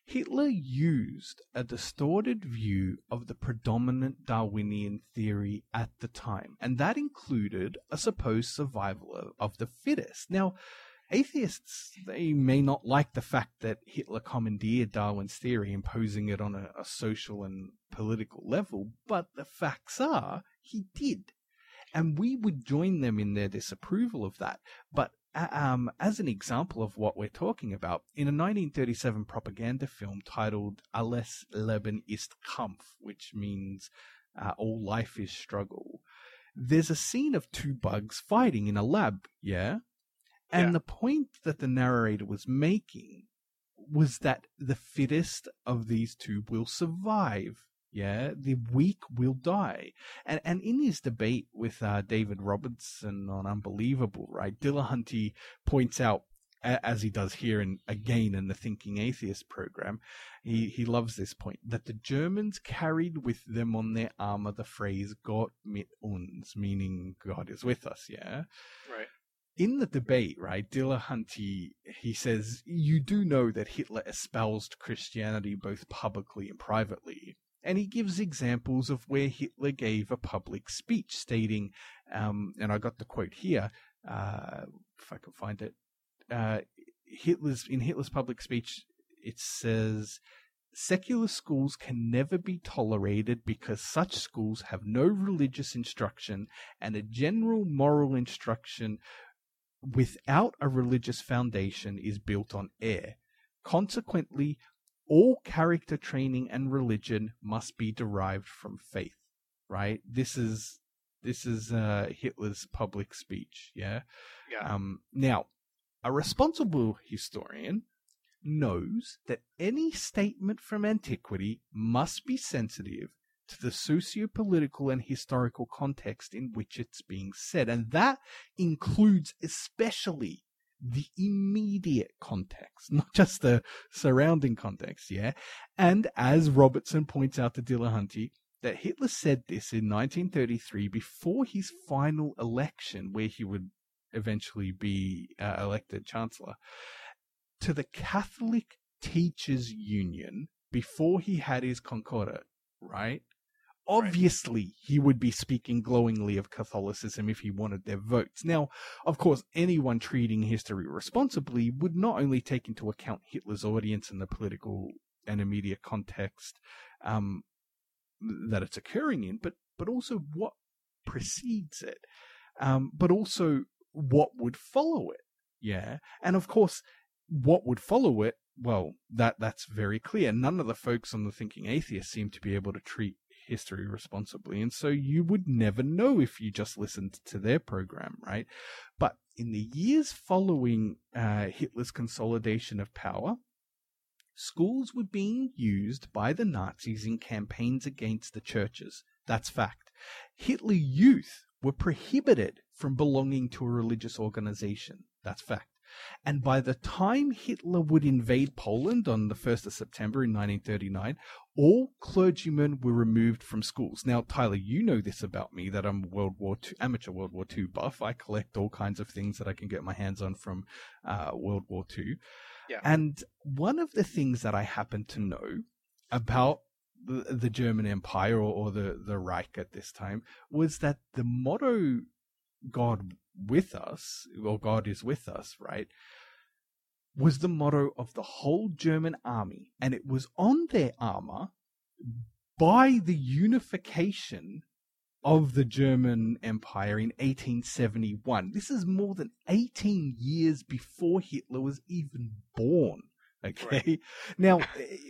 Hitler used a distorted view of the predominant Darwinian theory at the time, and that included a supposed survival of the fittest. Now, atheists, they may not like the fact that Hitler commandeered Darwin's theory, imposing it on a, a social and political level, but the facts are he did. And we would join them in their disapproval of that. But um, as an example of what we're talking about, in a nineteen thirty-seven propaganda film titled Alles Leben ist Kampf, which means uh, all life is struggle, there's a scene of two bugs fighting in a lab, yeah? And yeah. the point that the narrator was making was that the fittest of these two will survive. Yeah, the weak will die. And and in his debate with uh, David Robertson on Unbelievable, right, Dillahunty points out, as he does here and again in the Thinking Atheist program, he, he loves this point, that the Germans carried with them on their armor the phrase Gott mit uns, meaning God is with us, yeah? Right. In the debate, right, Dillahunty, he says, you do know that Hitler espoused Christianity both publicly and privately. And he gives examples of where Hitler gave a public speech stating, um, and I got the quote here, uh, if I can find it, uh, Hitler's in Hitler's public speech, it says, secular schools can never be tolerated because such schools have no religious instruction and a general moral instruction without a religious foundation is built on air. Consequently, all character training and religion must be derived from faith, right? This is this is uh, Hitler's public speech, yeah? yeah. Um, now, a responsible historian knows that any statement from antiquity must be sensitive to the socio-political and historical context in which it's being said, and that includes especially the immediate context, not just the surrounding context, yeah? And as Robertson points out to Dillahunty, that Hitler said this in nineteen thirty-three before his final election, where he would eventually be uh, elected chancellor, to the Catholic Teachers Union before he had his Concordat, right? Obviously, he would be speaking glowingly of Catholicism if he wanted their votes. Now, of course, anyone treating history responsibly would not only take into account Hitler's audience and the political and immediate context um, that it's occurring in, but, but also what precedes it, um, but also what would follow it. Yeah. And of course, what would follow it? Well, that that's very clear. None of the folks on the Thinking Atheist seem to be able to treat history responsibly, and so you would never know if you just listened to their program, right? But in the years following uh, Hitler's consolidation of power, schools were being used by the Nazis in campaigns against the churches. That's fact. Hitler youth were prohibited from belonging to a religious organization. That's fact. And by the time Hitler would invade Poland on the first of September in nineteen thirty-nine, all clergymen were removed from schools. Now, Tyler, you know this about me, that I'm World War Two, amateur World War Two buff. I collect all kinds of things that I can get my hands on from uh, World War Two. Yeah. And one of the things that I happen to know about the, the German Empire, or, or the, the Reich at this time, was that the motto, God with us, or God is with us, right, was the motto of the whole German army, and it was on their armor by the unification of the German Empire in eighteen seventy-one. This is more than eighteen years before Hitler was even born. Okay. Right. Now,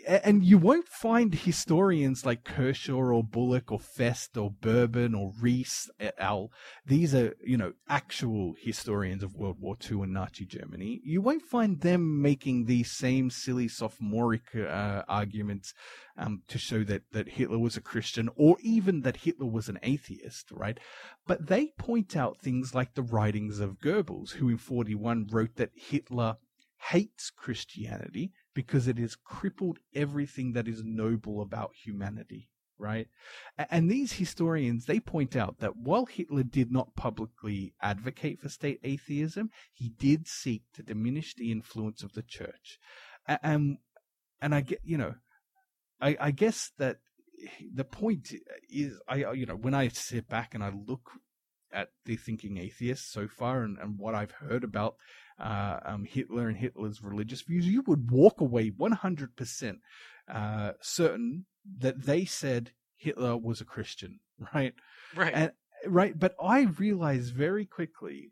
and you won't find historians like Kershaw or Bullock or Fest or Bourbon or Rees et al. These are, you know, actual historians of World War Two and Nazi Germany. You won't find them making these same silly sophomoric uh, arguments um, to show that, that Hitler was a Christian, or even that Hitler was an atheist, right? But they point out things like the writings of Goebbels, who in forty-one wrote that Hitler hates Christianity because it has crippled everything that is noble about humanity, right? And these historians, they point out that while Hitler did not publicly advocate for state atheism, he did seek to diminish the influence of the church. And, and I get, you know, I, I guess that the point is, I, you know, when I sit back and I look at the Thinking Atheists so far and, and what I've heard about uh, um, Hitler and Hitler's religious views, you would walk away one hundred percent uh, certain that they said Hitler was a Christian, right? Right. And, right. But I realized very quickly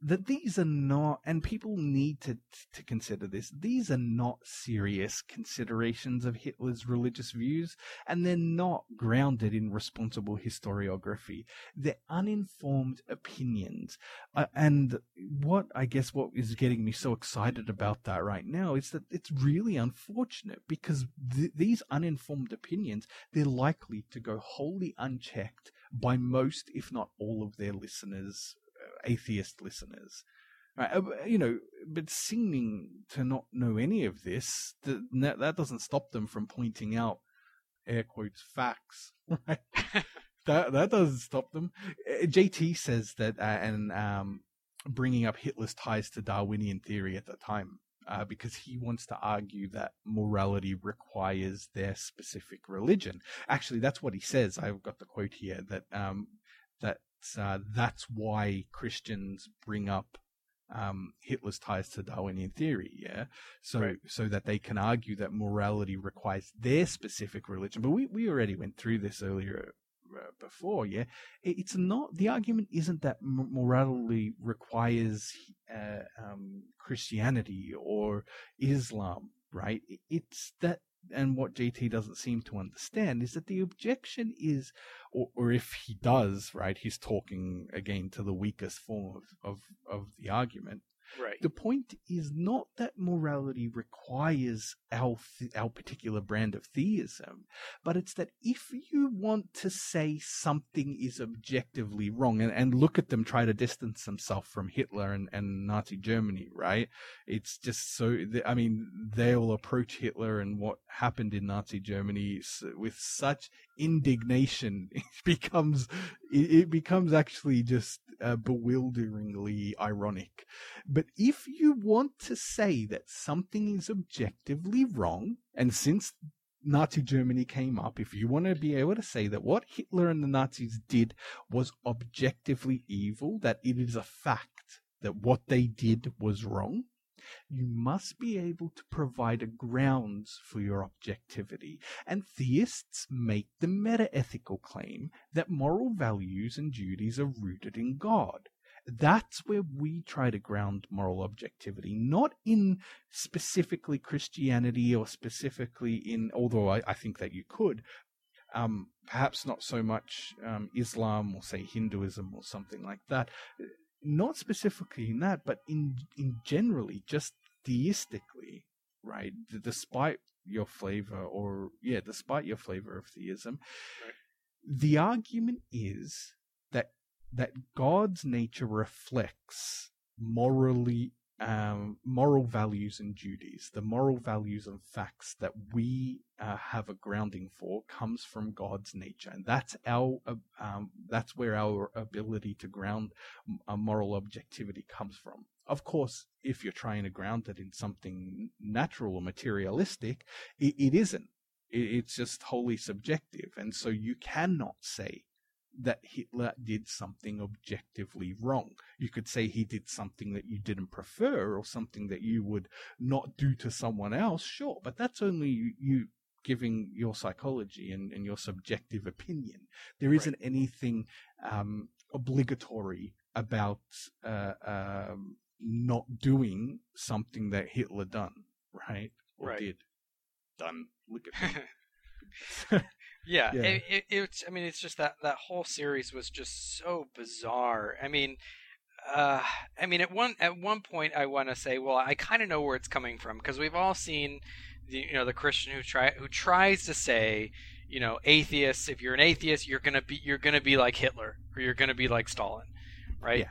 that these are not, and people need to to consider this, these are not serious considerations of Hitler's religious views, and they're not grounded in responsible historiography. They're uninformed opinions. Uh, and what, I guess what is getting me so excited about that right now is that it's really unfortunate, because th- these uninformed opinions, they're likely to go wholly unchecked by most, if not all, of their listeners, atheist listeners, right? You know, but seeming to not know any of this, that, that doesn't stop them from pointing out, air quotes, facts, right? that that doesn't stop them. J T says that, uh, and um, bringing up Hitler's ties to Darwinian theory at the time, uh, because he wants to argue that morality requires their specific religion. Actually, that's what he says. I've got the quote here that um, that. Uh, that's why Christians bring up um, Hitler's ties to Darwinian theory, yeah? So right. so that they can argue that morality requires their specific religion. But we, we already went through this earlier uh, before, yeah? It's not, the argument isn't that morality requires uh, um, Christianity or Islam, right? It's that, and what J T doesn't seem to understand is that the objection is, or, or if he does, right, he's talking again to the weakest form of, of, of the argument. Right. The point is not that morality requires our, our particular brand of theism, but it's that if you want to say something is objectively wrong, and, and look at them try to distance themselves from Hitler and, and Nazi Germany, right? It's just so, I mean, they'll approach Hitler and what happened in Nazi Germany with such indignation, it becomes, it becomes actually just uh, bewilderingly ironic. But if you want to say that something is objectively wrong, and since Nazi Germany came up, if you want to be able to say that what Hitler and the Nazis did was objectively evil, that it is a fact that what they did was wrong, you must be able to provide a grounds for your objectivity. And theists make the meta-ethical claim that moral values and duties are rooted in God. That's where we try to ground moral objectivity, not in specifically Christianity or specifically in, although I, I think that you could, um, perhaps not so much um, Islam or, say, Hinduism or something like that. Not specifically in that, but in in generally, just theistically, right? Despite your flavor, or yeah, despite your flavor of theism, right. The argument is that that God's nature reflects morally um, moral values and duties. The moral values and facts that we uh, have a grounding for comes from God's nature, and that's our uh, um, that's where our ability to ground a moral objectivity comes from. Of course, if you're trying to ground it in something natural or materialistic, it, it isn't. It, it's just wholly subjective, and so you cannot say that Hitler did something objectively wrong. You could say he did something that you didn't prefer or something that you would not do to someone else, sure, but that's only you giving your psychology and, and your subjective opinion. There isn't right. anything um, obligatory about uh, um, not doing something that Hitler done, right? Or right. did. Done. Look at me. Yeah, yeah. It, it, it's. I mean, it's just that that whole series was just so bizarre. I mean, uh, I mean, at one at one point, I want to say, well, I kind of know where it's coming from, because we've all seen, the, you know, the Christian who try who tries to say, you know, atheists. If you're an atheist, you're gonna be you're gonna be like Hitler, or you're gonna be like Stalin, right? Yeah.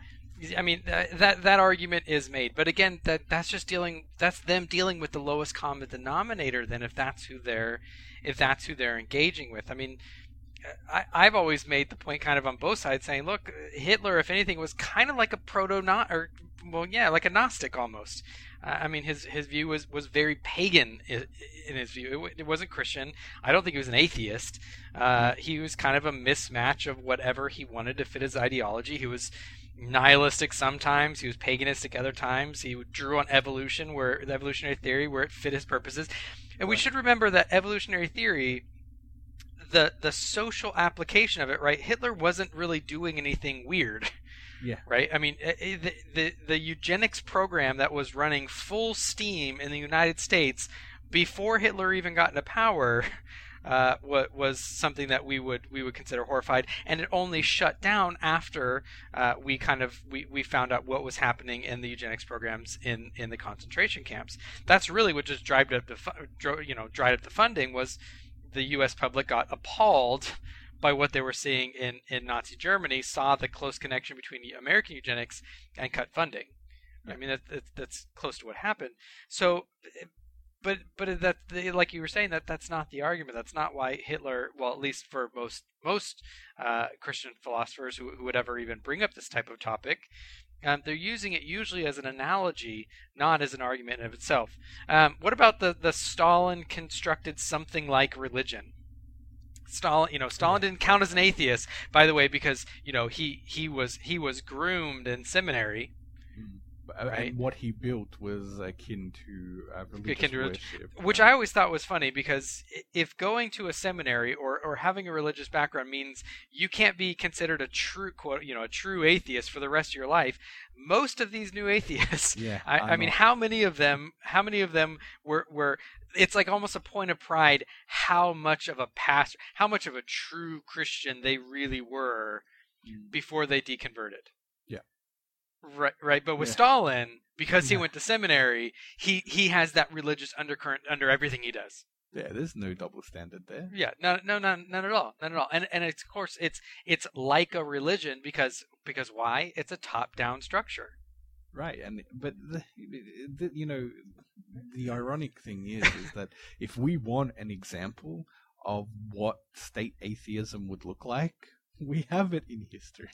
I mean, that, that that argument is made, but again, that that's just dealing. That's them dealing with the lowest common denominator. Then, if that's who they're, if that's who they're engaging with. I mean, I, I've always made the point, kind of on both sides, saying, look, Hitler, if anything, was kind of like a proto, or well, yeah, like a Gnostic almost. Uh, I mean, his his view was, was very pagan in, in his view. It, it wasn't Christian. I don't think he was an atheist. Uh, he was kind of a mismatch of whatever he wanted to fit his ideology. He was. nihilistic sometimes, he was paganistic other times, he drew on evolution, where the evolutionary theory, where it fit his purposes. And we should remember that evolutionary theory, the the social application of it, right? Hitler wasn't really doing anything weird. Yeah. Right? I mean, the, the the eugenics program that was running full steam in the United States before Hitler even got into power uh, was something that we would we would consider horrified, and it only shut down after uh, we kind of we, we found out what was happening in the eugenics programs in, in the concentration camps. That's really what just dried up the you know dried up the funding was the U S public got appalled by what they were seeing in, in Nazi Germany, saw the close connection between American eugenics and cut funding. I mean, that, that, that's close to what happened. So, but but that like you were saying, that that's not the argument. That's not why Hitler, well, at least for most most uh, Christian philosophers who, who would ever even bring up this type of topic, um, they're using it usually as an analogy, not as an argument in of itself. Um, what about the, the Stalin constructed something like religion? Stalin, you know, Stalin didn't count as an atheist, by the way, because you know he, he was he was groomed in seminary. Right? And what he built was akin to uh, religious akin to worship, religion. Which I always thought was funny, because if going to a seminary or, or having a religious background means you can't be considered a true quote, you know, a true atheist for the rest of your life, most of these new atheists, yeah, I, I mean, how many of them? How many of them were were? It's like almost a point of pride how much of a pastor, how much of a true Christian they really were before they deconverted. Right, right, but with yeah. Stalin, because he yeah. went to seminary, he, he has that religious undercurrent under everything he does. Yeah, there's no double standard there. Yeah, no, no, no, none at all, none at all. And and it's, of course, it's it's like a religion because because why? It's a top-down structure. Right, and but the, the, you know, the ironic thing is is that if we want an example of what state atheism would look like, we have it in history.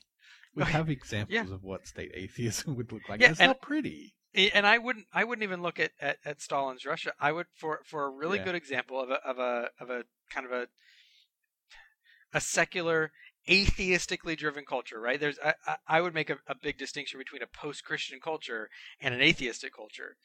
We have examples yeah. of what state atheism would look like. Yeah, it's and, not pretty. And I wouldn't, I wouldn't even look at, at, at Stalin's Russia. I would for, for a really yeah. good example of a of a of a kind of a a secular, atheistically driven culture. Right? There's, I, I would make a, a big distinction between a post-Christian culture and an atheistic culture.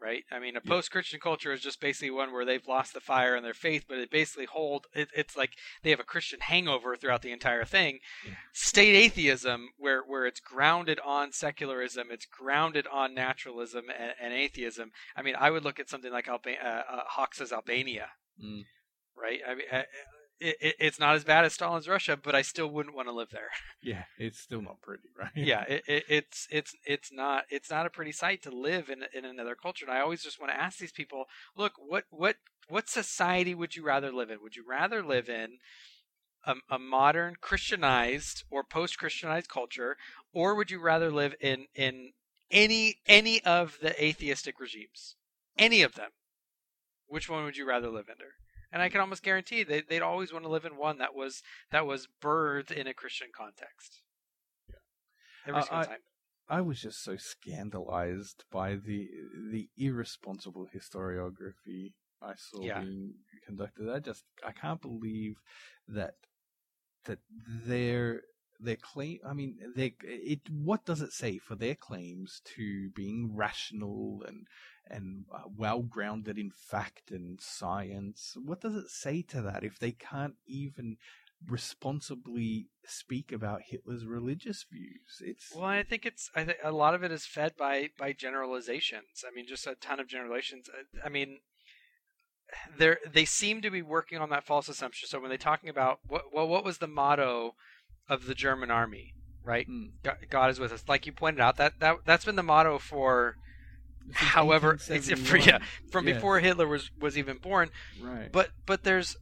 Right? I mean, a yeah. post-Christian culture is just basically one where they've lost the fire in their faith, but it basically hold. It, it's like they have a Christian hangover throughout the entire thing. Yeah. State atheism, where, where it's grounded on secularism, it's grounded on naturalism and, and atheism. I mean, I would look at something like Alba- uh, uh, Hoxha's Albania, mm. right? I mean, uh, it, it's not as bad as Stalin's Russia, but I still wouldn't want to live there. Yeah, it's still not pretty, right? yeah, it, it, it's it's it's not it's not a pretty sight to live in in another culture. And I always just want to ask these people, look, what what what society would you rather live in? Would you rather live in a, a modern Christianized or post-Christianized culture, or would you rather live in in any any of the atheistic regimes, any of them? Which one would you rather live under? And I can almost guarantee they, they'd always want to live in one that was that was birthed in a Christian context. Yeah. Every uh, single time. I, I was just so scandalized by the the irresponsible historiography I saw yeah. being conducted. I just I can't believe that that their their claim. I mean, they it. What does it say for their claims to being rational and? and uh, well-grounded in fact and science? What does it say to that if they can't even responsibly speak about Hitler's religious views? It's Well, I think it's I think a lot of it is fed by, by generalizations. I mean, just a ton of generalizations. I, I mean, they they seem to be working on that false assumption. So when they're talking about, what, well, what was the motto of the German army, right? Mm. God, God is with us. Like you pointed out, that, that that's been the motto for... However, for, yeah, from yes. before Hitler was, was even born, right. but but there's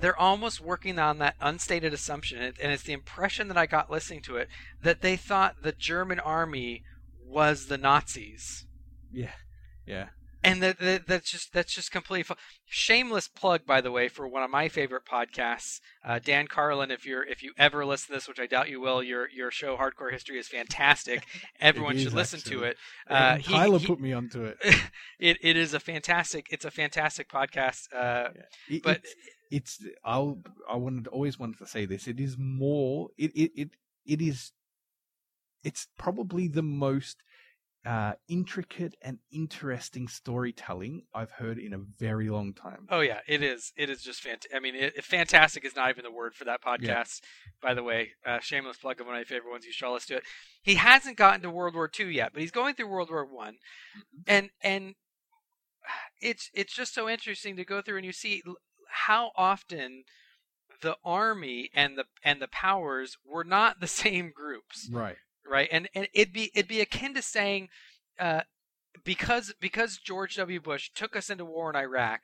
they're almost working on that unstated assumption, and, it, and it's the impression that I got listening to it that they thought the German army was the Nazis. Yeah, yeah, and that, that that's just that's just completely false. Shameless plug, by the way, for one of my favorite podcasts, uh, Dan Carlin. If you're if you ever listen to this, which I doubt you will, your your show Hardcore History is fantastic. Everyone is should listen actually. to it. Uh, he, Tyler he, put me onto it. It it is a fantastic. It's a fantastic podcast. Uh, yeah. it, but it's, it's I'll I wanted always wanted to say this. It is more. It it it, it is it's probably the most uh, intricate and interesting storytelling I've heard in a very long time. Oh yeah, it is. It is just fantastic. I mean, it, it, fantastic is not even the word for that podcast, yeah. By the way. Uh, shameless plug of one of my favorite ones. You shall listen to it. He hasn't gotten to World War Two yet, but he's going through World War One, and and it's it's just so interesting to go through and you see how often the army and the and the powers were not the same groups. Right. Right, and and it'd be it'd be akin to saying, uh, because because George W. Bush took us into war in Iraq,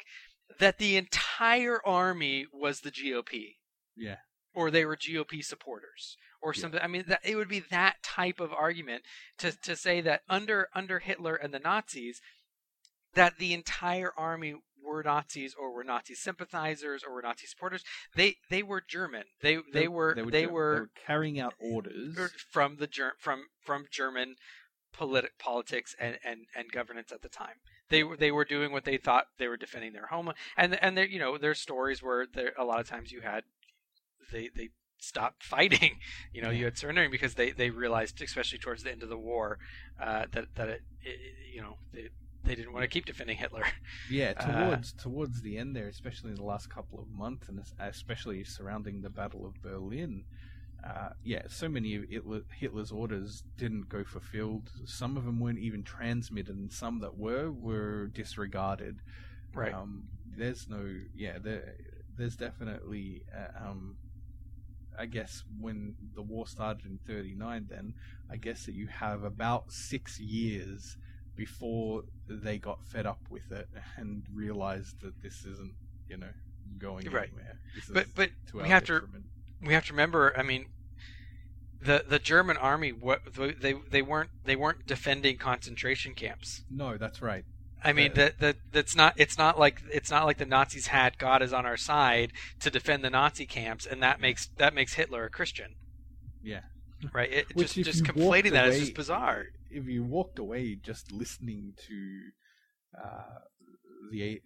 that the entire army was the G O P, yeah, or they were G O P supporters, or yeah. something. I mean, that, it would be that type of argument to to say that under under Hitler and the Nazis, that the entire army were Nazis or were Nazi sympathizers or were Nazi supporters. They they were German. They they, they were they were, they, Ger- were, they were carrying out orders from the Ger- from from German politi- politics and, and, and governance at the time. They were they were doing what they thought they were defending their homeland. And and there you know there's stories where there a lot of times you had they they stopped fighting. You know, you had surrendering because they, they realized, especially towards the end of the war, uh, that that it, it, you know. They, They didn't want to keep defending Hitler. Yeah, towards uh, towards the end there, especially in the last couple of months, and especially surrounding the Battle of Berlin, uh, yeah, so many of Hitler's orders didn't go fulfilled. Some of them weren't even transmitted, and some that were were disregarded. Right. Um, there's no, yeah, there, there's definitely, uh, um, I guess when the war started in thirty-nine, then I guess that you have about six years before they got fed up with it and realized that this isn't, you know, going right. anywhere. This but but we have detriment. to we have to remember. I mean, the the German army, what they they weren't they weren't defending concentration camps. No, that's right. I mean, that that that's not it's not like it's not like the Nazis had God is on our side to defend the Nazi camps, and that makes that makes Hitler a Christian. Yeah. Right. It, Which just just conflating that away, is just bizarre. If you walked away just listening to uh, the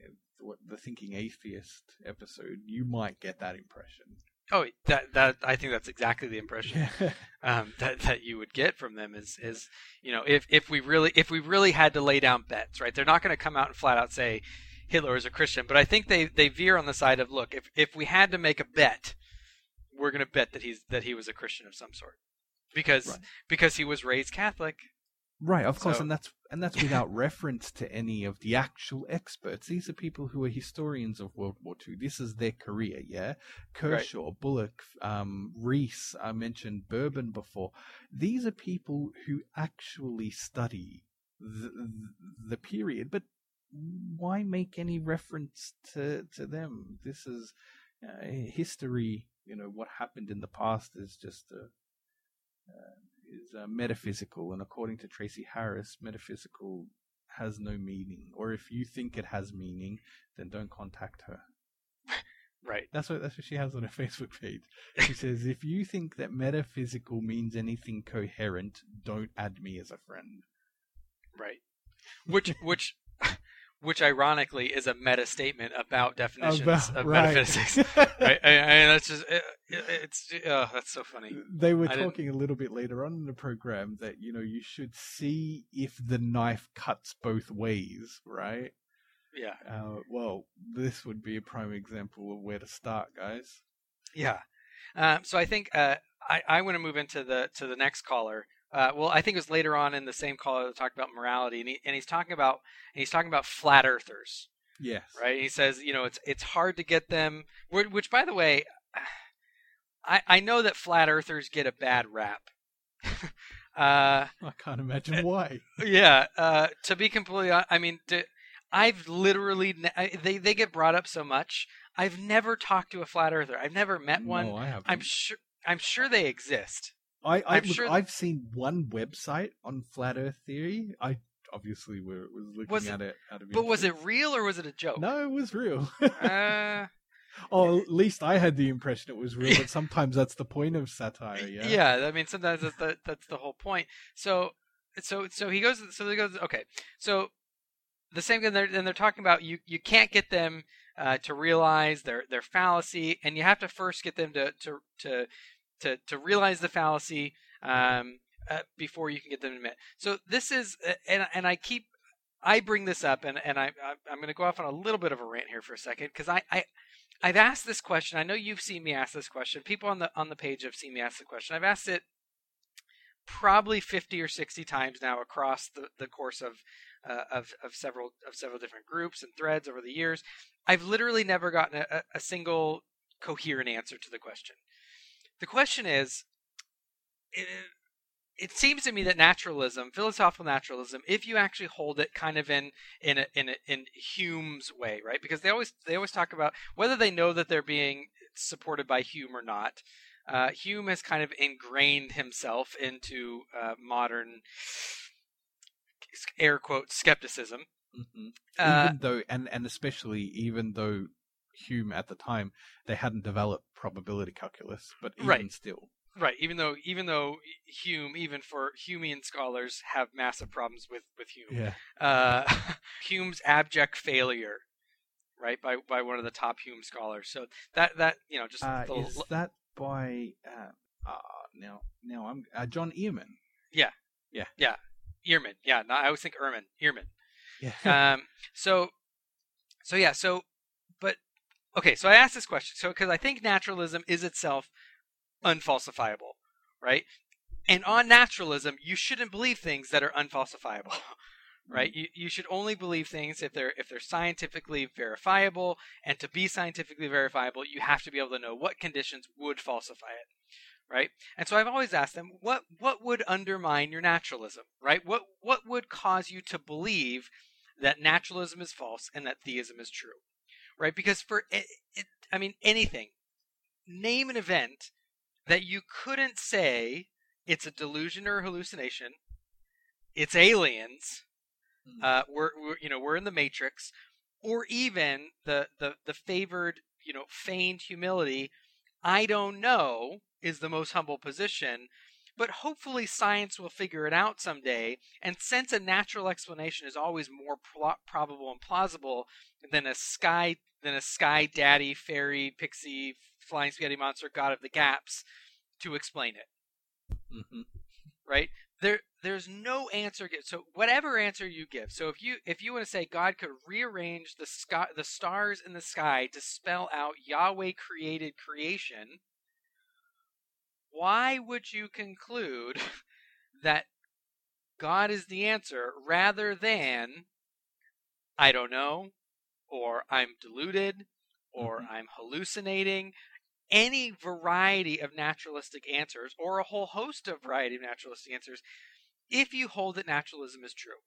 the Thinking Atheist episode, you might get that impression. Oh, that that I think that's exactly the impression um, that that you would get from them is is you know if if we really if we really had to lay down bets, right? They're not going to come out and flat out say Hitler is a Christian, but I think they they veer on the side of look if if we had to make a bet, we're going to bet that he's that he was a Christian of some sort. Because right. because he was raised Catholic, right? Of course, so. and that's and that's without reference to any of the actual experts. These are people who are historians of World War Two. This is their career, yeah. Kershaw, right. Bullock, um, Rees. I mentioned Bourbon before. These are people who actually study the, the period. But why make any reference to to them? This is uh, history. You know what happened in the past is just a. Uh, is uh, metaphysical, and according to Tracy Harris, metaphysical has no meaning. Or if you think it has meaning, then don't contact her. Right. That's what that's what she has on her Facebook page. She says, "If you think that metaphysical means anything coherent, don't add me as a friend." Right. Which which. Which ironically is a meta statement about definitions about, of right. metaphysics. Right? I, I mean, that's just it, it, it's oh, that's so funny. They were I talking didn't... a little bit later on in the program that you know you should see if the knife cuts both ways, right? Yeah. Uh, well, this would be a prime example of where to start, guys. Yeah. Um, so I think uh, I I want to move into the to the next caller. Uh, well, I think it was later on in the same call that talked about morality, and he, and he's talking about and he's talking about flat earthers. Yes, right. And he says, you know, it's it's hard to get them. Which, by the way, I I know that flat earthers get a bad rap. uh, I can't imagine why. Yeah. Uh, to be completely, honest, I mean, to, I've literally I, they they get brought up so much. I've never talked to a flat earther. I've never met one. No, I haven't. I'm sure. I'm sure they exist. I, I I'm look, sure I've seen one website on flat Earth theory. I obviously were, was looking was it, at it out of interest. But was it real or was it a joke? No, it was real. uh, or at least I had the impression it was real. But sometimes that's the point of satire. Yeah. Yeah. I mean, sometimes that's the, that's the whole point. So, so, so he goes. So he goes. Okay. So the same thing. They're, and they're talking about you. You can't get them uh, to realize their their fallacy, and you have to first get them to to to. To, to realize the fallacy, um, uh, before you can get them to admit. So this is, and and I keep, I bring this up, and and I I'm going to go off on a little bit of a rant here for a second, because I, I I've asked this question. I know you've seen me ask this question. People on the on the page have seen me ask the question. I've asked it probably fifty or sixty times now across the, the course of, uh, of of several of several different groups and threads over the years. I've literally never gotten a, a single coherent answer to the question. The question is, it, it seems to me that naturalism, philosophical naturalism, if you actually hold it kind of in in a, in, a, in Hume's way, right? Because they always they always talk about whether they know that they're being supported by Hume or not. Uh, Hume has kind of ingrained himself into uh, modern, air quotes, skepticism. Mm-hmm. Uh, even though, and, and especially even though Hume at the time, they hadn't developed probability calculus, but even right. still. Right, even though even though Hume, even for Humean scholars, have massive problems with, with Hume. Yeah. Uh, Hume's abject failure, right, by by one of the top Hume scholars. So that, that you know, just... Uh, the, is l- that... by uh, uh now now I'm uh, John Ehrman. Yeah. Yeah. Yeah. Ehrman. Yeah, no, I always think Ehrman. Ehrman. Yeah. um so so yeah, so but okay, so I asked this question. So cuz I think naturalism is itself unfalsifiable, right? And on naturalism, you shouldn't believe things that are unfalsifiable. Right, you you should only believe things if they're if they're scientifically verifiable, and to be scientifically verifiable, you have to be able to know what conditions would falsify it, right? And so I've always asked them, what what would undermine your naturalism, right? What what would cause you to believe that naturalism is false and that theism is true, right? Because for it, it, I mean anything, name an event that you couldn't say it's a delusion or a hallucination, it's aliens. Uh, we're, we're, you know, we're in the Matrix, or even the, the, the favored, you know, feigned humility. I don't know is the most humble position, but hopefully science will figure it out someday. And since a natural explanation is always more pro- probable and plausible than a sky, than a sky daddy, fairy, pixie, flying spaghetti monster, god of the gaps to explain it. Mm-hmm. Right? There, there's no answer. So whatever answer you give. So if you if you want to say God could rearrange the sky, the stars in the sky to spell out Yahweh created creation, why would you conclude that God is the answer rather than I don't know, or I'm deluded, or mm-hmm. I'm hallucinating? Any variety of naturalistic answers, or a whole host of variety of naturalistic answers, if you hold that naturalism is true.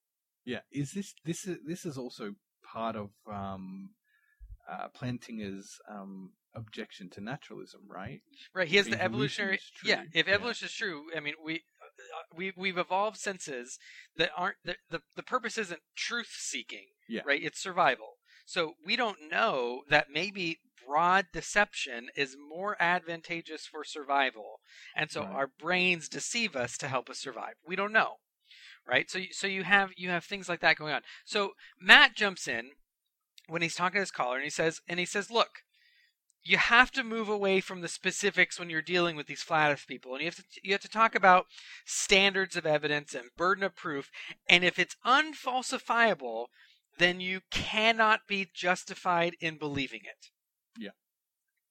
Yeah, is this this is this is also part of um, uh, Plantinga's um, objection to naturalism, right? Right. He has the evolutionary. Yeah. If evolution yeah. is true, I mean, we we we've evolved senses that aren't the the, the purpose isn't truth seeking. Yeah. Right. It's survival. So we don't know that maybe broad deception is more advantageous for survival. And so right. our brains deceive us to help us survive. We don't know. Right? So so you have you have things like that going on. So Matt jumps in when he's talking to his caller and he says and he says, "Look, you have to move away from the specifics when you're dealing with these flat earth people. And you have to you have to talk about standards of evidence and burden of proof, and if it's unfalsifiable, then you cannot be justified in believing it." Yeah,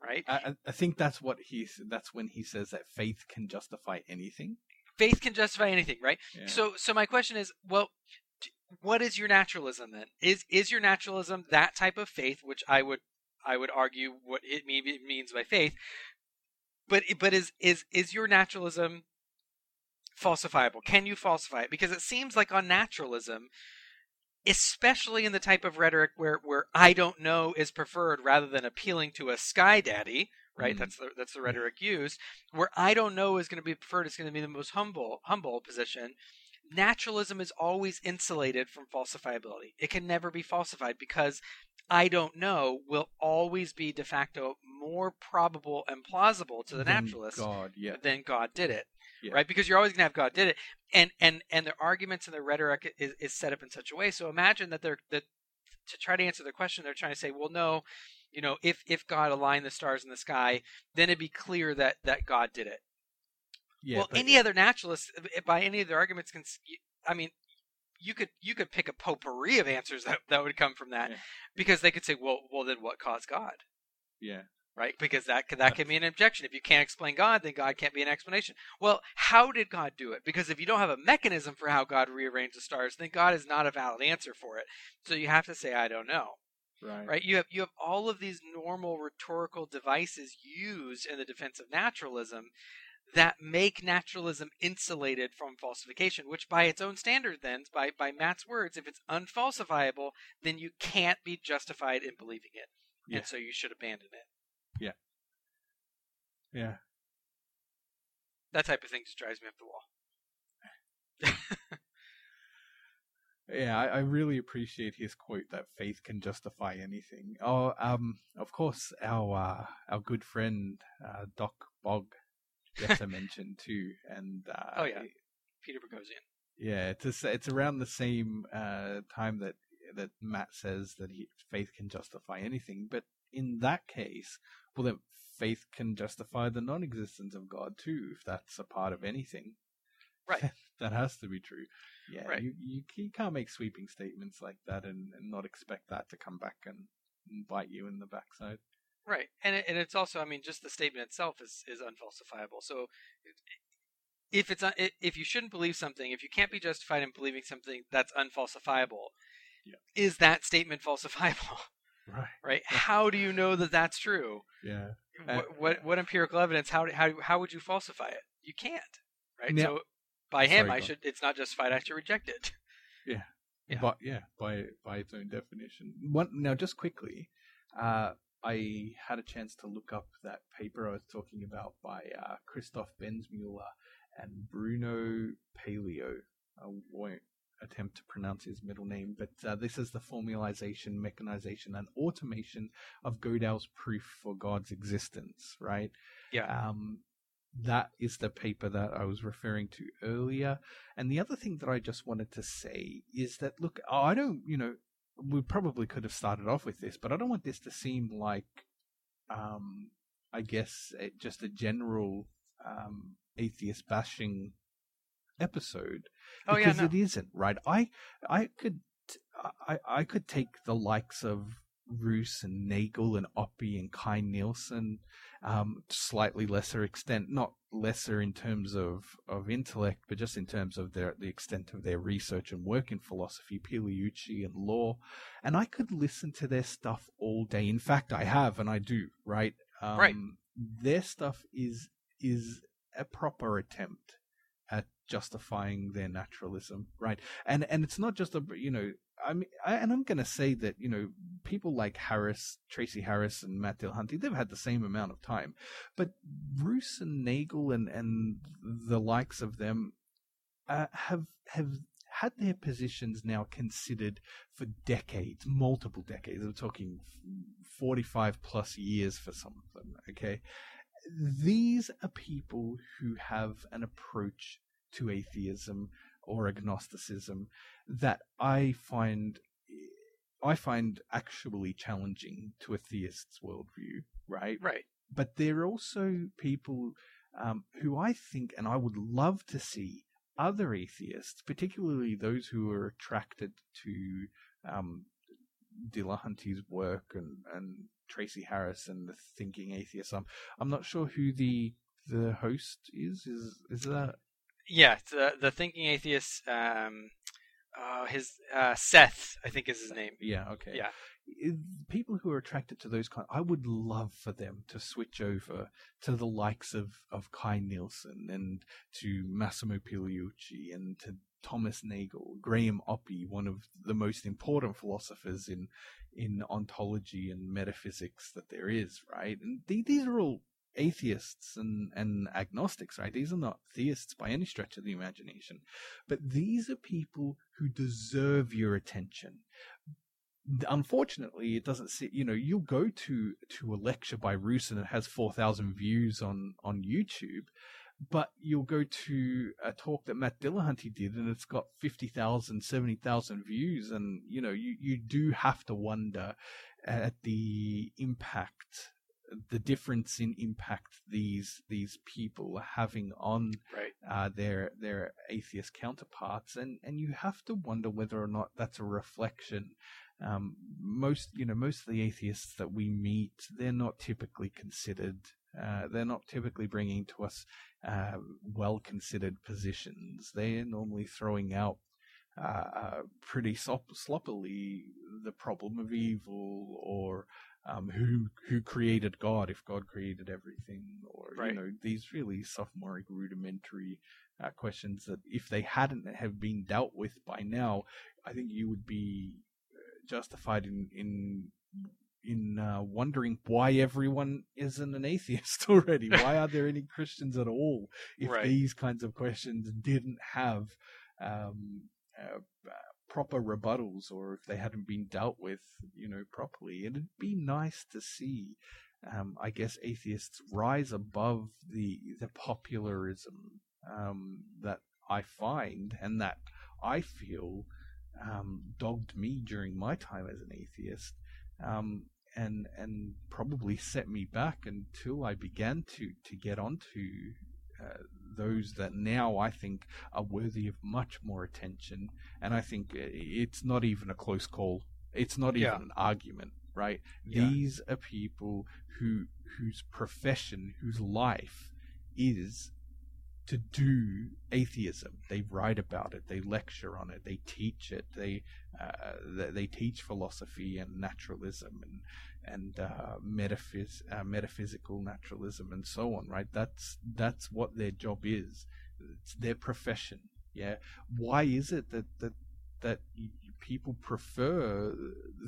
right. I, I think that's what he's. That's when he says that faith can justify anything. Faith can justify anything, right? Yeah. So, so my question is, well, what is your naturalism then? Is is your naturalism that type of faith, which I would, I would argue what it maybe means by faith, but but is is is your naturalism falsifiable? Can you falsify it? Because it seems like on naturalism, especially in the type of rhetoric where, where I don't know is preferred rather than appealing to a sky daddy, right? Mm. That's the that's the rhetoric used. Where I don't know is going to be preferred, it's going to be the most humble humble position. Naturalism is always insulated from falsifiability. It can never be falsified because I don't know will always be de facto more probable and plausible to the than naturalist God, yeah. than God did it. Yeah. Right, because you're always going to have God did it, and and and their arguments and their rhetoric is, is set up in such a way. So imagine that they're that to try to answer their question, they're trying to say, well, no, you know, if if God aligned the stars in the sky, then it'd be clear that that God did it. Yeah, well, but... any other naturalist, by any of their arguments, can, I mean, you could you could pick a potpourri of answers that, that would come from that, yeah. because they could say, well, well, then what caused God? Yeah. Right? Because that that can be an objection. If you can't explain God, then God can't be an explanation. Well, how did God do it? Because if you don't have a mechanism for how God rearranged the stars, then God is not a valid answer for it. So you have to say, I don't know. Right. Right. You have you have all of these normal rhetorical devices used in the defense of naturalism that make naturalism insulated from falsification, which by its own standard then, by, by Matt's words, if it's unfalsifiable, then you can't be justified in believing it. Yeah. And so you should abandon it. Yeah. Yeah. That type of thing just drives me up the wall. Yeah, I, I really appreciate his quote that faith can justify anything. Oh, um, of course, our uh, our good friend uh, Doc Bog gets a mention too, and uh, oh yeah, Peter Boghossian. Yeah, it's a, it's around the same uh, time that that Matt says that he, faith can justify anything, but in that case, well, then faith can justify the non-existence of God too, if that's a part of anything. Right. That has to be true. Yeah, right. you, you you can't make sweeping statements like that and, and not expect that to come back and, and bite you in the backside. Right, and it, and it's also, I mean, just the statement itself is, is unfalsifiable. So if it's if you shouldn't believe something, if you can't be justified in believing something that's unfalsifiable, yeah. is that statement falsifiable? Right. Right. How do you know that that's true? Yeah. And, what, what what empirical evidence? How how how would you falsify it? You can't. Right. Now, so. By him, Sorry, I should. It's not justified. I should reject it. Yeah, yeah. But yeah, by by its own definition. One, now, just quickly, uh, I had a chance to look up that paper I was talking about by uh, Christoph Benzmueller and Bruno Paleo. I won't attempt to pronounce his middle name, but uh, this is the formalization, mechanization, and automation of Gödel's proof for God's existence. Right? Yeah. Um, That is the paper that I was referring to earlier. And the other thing that I just wanted to say is that, look, I don't, you know, we probably could have started off with this, but I don't want this to seem like, um, I guess, it, just a general um, atheist bashing episode. Because oh, yeah, no. it isn't, right? I, I could, I, I could take the likes of Ruse and Nagel and Oppy and Kai Nielsen, um, slightly lesser extent, not lesser in terms of, of intellect, but just in terms of their, the extent of their research and work in philosophy, Pigliucci and law. And I could listen to their stuff all day. In fact, I have, and I do, right? Um, right. Their stuff is, is a proper attempt at justifying their naturalism, right? And, and it's not just a, you know, I mean, I, and I'm going to say that, you know, people like Harris, Tracy Harris and Matt Dillahunty, they've had the same amount of time. But Ruse and Nagel and, and the likes of them uh, have have had their positions now considered for decades, multiple decades. We're talking forty-five plus years for some of them, okay? These are people who have an approach to atheism or agnosticism that I find I find actually challenging to a theist's worldview, right? Right. But there are also people um, who I think, and I would love to see other atheists, particularly those who are attracted to um, Dillahunty's work and, and Tracy Harris and the Thinking Atheist. I'm, I'm not sure who the the host is. Is is that? Yeah, the the Thinking Atheist, um, uh, his uh, Seth, I think is his name. Yeah, okay. Yeah, people who are attracted to those kind, I would love for them to switch over to the likes of, of Kai Nielsen and to Massimo Pigliucci and to Thomas Nagel, Graham Oppy, one of the most important philosophers in in ontology and metaphysics that there is, right? And th- these are all atheists and, and agnostics, right? These are not theists by any stretch of the imagination. But these are people who deserve your attention. Unfortunately, it doesn't see, you know, you'll go to, to a lecture by Ruse and it has four thousand views on, on YouTube, but you'll go to a talk that Matt Dillahunty did and it's got fifty thousand, seventy thousand views. And, you know, you, you do have to wonder at the impact the difference in impact these these people are having on right. uh, their their atheist counterparts, and, and you have to wonder whether or not that's a reflection. Um, most you know most of the atheists that we meet, they're not typically considered. Uh, they're not typically bringing to us uh, well-considered positions. They're normally throwing out uh, pretty slop- sloppily the problem of evil, or um, who who created God, if God created everything, or right. you know, these really sophomoric, rudimentary uh, questions that if they hadn't have been dealt with by now, I think you would be justified in in. in uh, wondering why everyone isn't an atheist already. Why are there any Christians at all if right. these kinds of questions didn't have um, uh, proper rebuttals, or if they hadn't been dealt with, you know, properly? It'd be nice to see, um, I guess, atheists rise above the, the popularism um, that I find and that I feel um, dogged me during my time as an atheist. Um, and and probably set me back until I began to, to get onto uh, those that now I think are worthy of much more attention. And I think it's not even a close call. It's not even yeah. an argument, right? Yeah. These are people who whose profession, whose life is to do atheism. They write about it, they lecture on it, they teach it, they uh, they teach philosophy and naturalism and and uh, metaphys- uh, metaphysical naturalism and so on, right? That's that's what their job is. It's their profession, yeah? Why is it that, that, that people prefer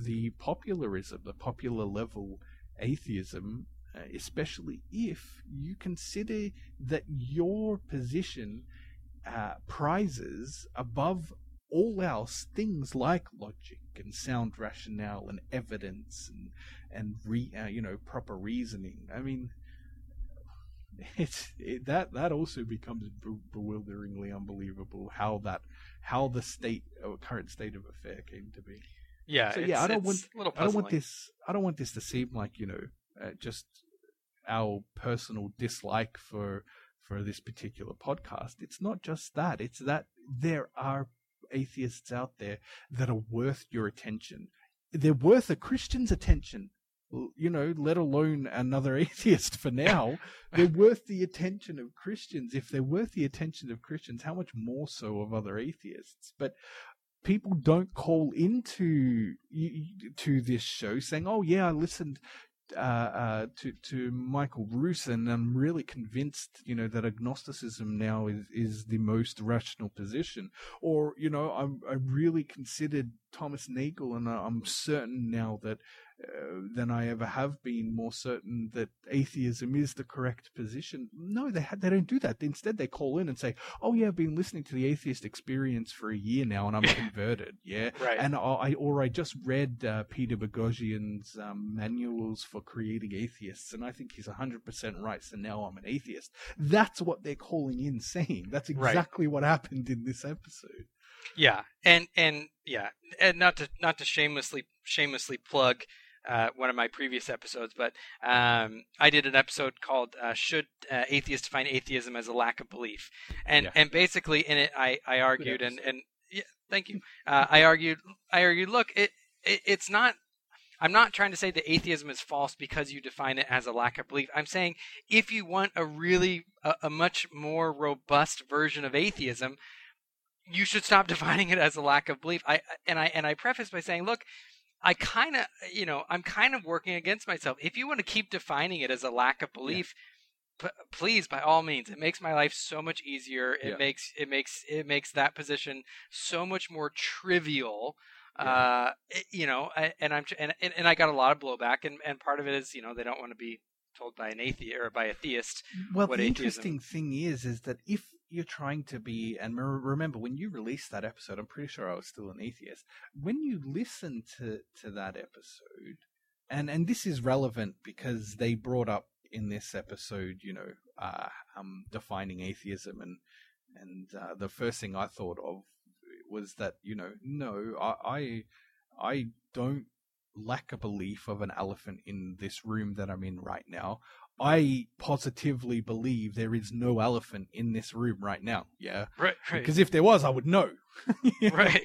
the popularism, the popular level atheism, especially if you consider that your position uh, prizes above all else things like logic and sound rationale and evidence and and re, uh, you know proper reasoning? I mean, it's it, that that also becomes be- bewilderingly unbelievable how that how the state or current state of affair came to be. Yeah, so, yeah, I don't want I don't want this I don't want this to seem like you know uh, just. our personal dislike for for this particular podcast. It's not just that. It's that there are atheists out there that are worth your attention. They're worth a Christian's attention, you know, let alone another atheist for now. They're worth the attention of Christians. If they're worth the attention of Christians, how much more so of other atheists? But people don't call into to this show saying, oh, yeah, I listened Uh, uh, to to Michael Ruse, and I'm really convinced, you know, that agnosticism now is, is the most rational position. Or, you know, I'm I really considered Thomas Nagel, and I'm certain now that uh, than I ever have been, more certain that atheism is the correct position. No, they ha- they don't do that. Instead, they call in and say, "Oh yeah, I've been listening to the Atheist Experience for a year now, and I'm converted." Yeah, right. And I or I just read uh, Peter Boghossian's um, manuals for creating atheists, and I think he's one hundred percent right. So now I'm an atheist. That's what they're calling in saying. That's exactly right. What happened in this episode. Yeah, and and yeah, and not to not to shamelessly shamelessly plug uh, one of my previous episodes, but um, I did an episode called uh, "Should uh, Atheists Define Atheism as a Lack of Belief?" and yeah. and basically in it I, I argued and and yeah, thank you uh, I argued I argued look it, it it's not. I'm not trying to say that atheism is false because you define it as a lack of belief. I'm saying if you want a really a, a much more robust version of atheism, you should stop defining it as a lack of belief. I and I and I preface by saying, look, I kind of, you know, I'm kind of working against myself. If you want to keep defining it as a lack of belief, yeah. p- please, by all means, it makes my life so much easier. It yeah. makes it makes it makes that position so much more trivial. Yeah. Uh, you know, and I'm and and I got a lot of blowback, and, and part of it is, you know, they don't want to be told by an atheist or by a theist. Well, what the atheism... interesting thing is, is that if you're trying to be, and remember when you released that episode, I'm pretty sure I was still an atheist. When you listen to, to that episode, and, and this is relevant because they brought up in this episode, you know, uh, um, defining atheism, and and uh, the first thing I thought of was that, you know, no, I I, I don't lack a belief of an elephant in this room that I'm in right now. I positively believe there is no elephant in this room right now. Yeah. Right. Right. Because if there was, I would know. Yeah. Right.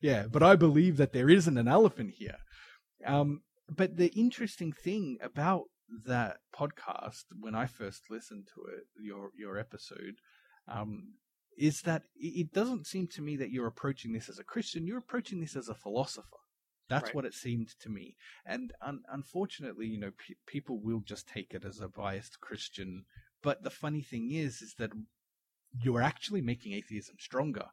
Yeah. But I believe that there isn't an elephant here. Um, but the interesting thing about that podcast, when I first listened to it, your, your episode, um, is that it doesn't seem to me that you're approaching this as a Christian. You're approaching this as a philosopher. That's right. What it seemed to me. And un- unfortunately, you know, pe- people will just take it as a biased Christian. But the funny thing is, is that you're actually making atheism stronger.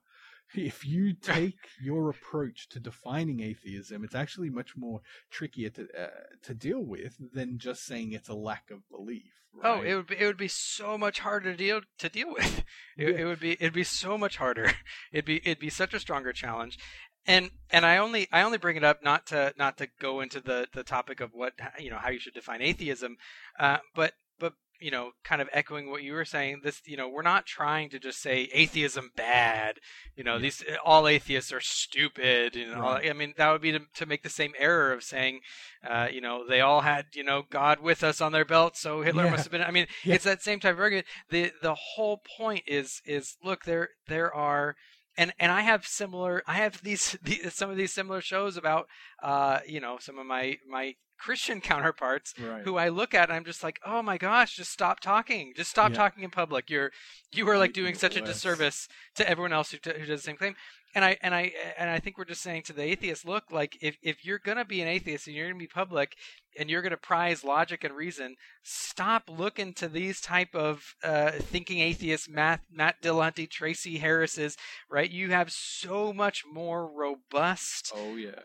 If you take your approach to defining atheism, it's actually much more trickier to uh, to deal with than just saying it's a lack of belief. Right? Oh, it would be it would be so much harder to deal to deal with. It, yeah. it would be it'd be so much harder. It'd be it'd be such a stronger challenge. And and I only I only bring it up not to not to go into the, the topic of what you know how you should define atheism, uh, but but you know kind of echoing what you were saying. This you know we're not trying to just say atheism bad. You know yeah. these all atheists are stupid. You know right. all, I mean that would be to, to make the same error of saying, uh, you know they all had you know God with us on their belt, so Hitler yeah. must have been. I mean yeah. it's that same type of argument. The the whole point is is look there there are. And and I have similar I have these, these some of these similar shows about uh you know some of my my Christian counterparts right. who I look at and I'm just like, oh my gosh, just stop talking just stop yeah. talking in public, you're you are like doing such a disservice to everyone else who, who does the same thing. And I and I and I think we're just saying to the atheist, look, like if, if you're gonna be an atheist and you're gonna be public and you're gonna prize logic and reason, stop looking to these type of uh, thinking atheists, Matt, Matt Dillahunty, Tracy Harris's, right? You have so much more robust. Oh yeah.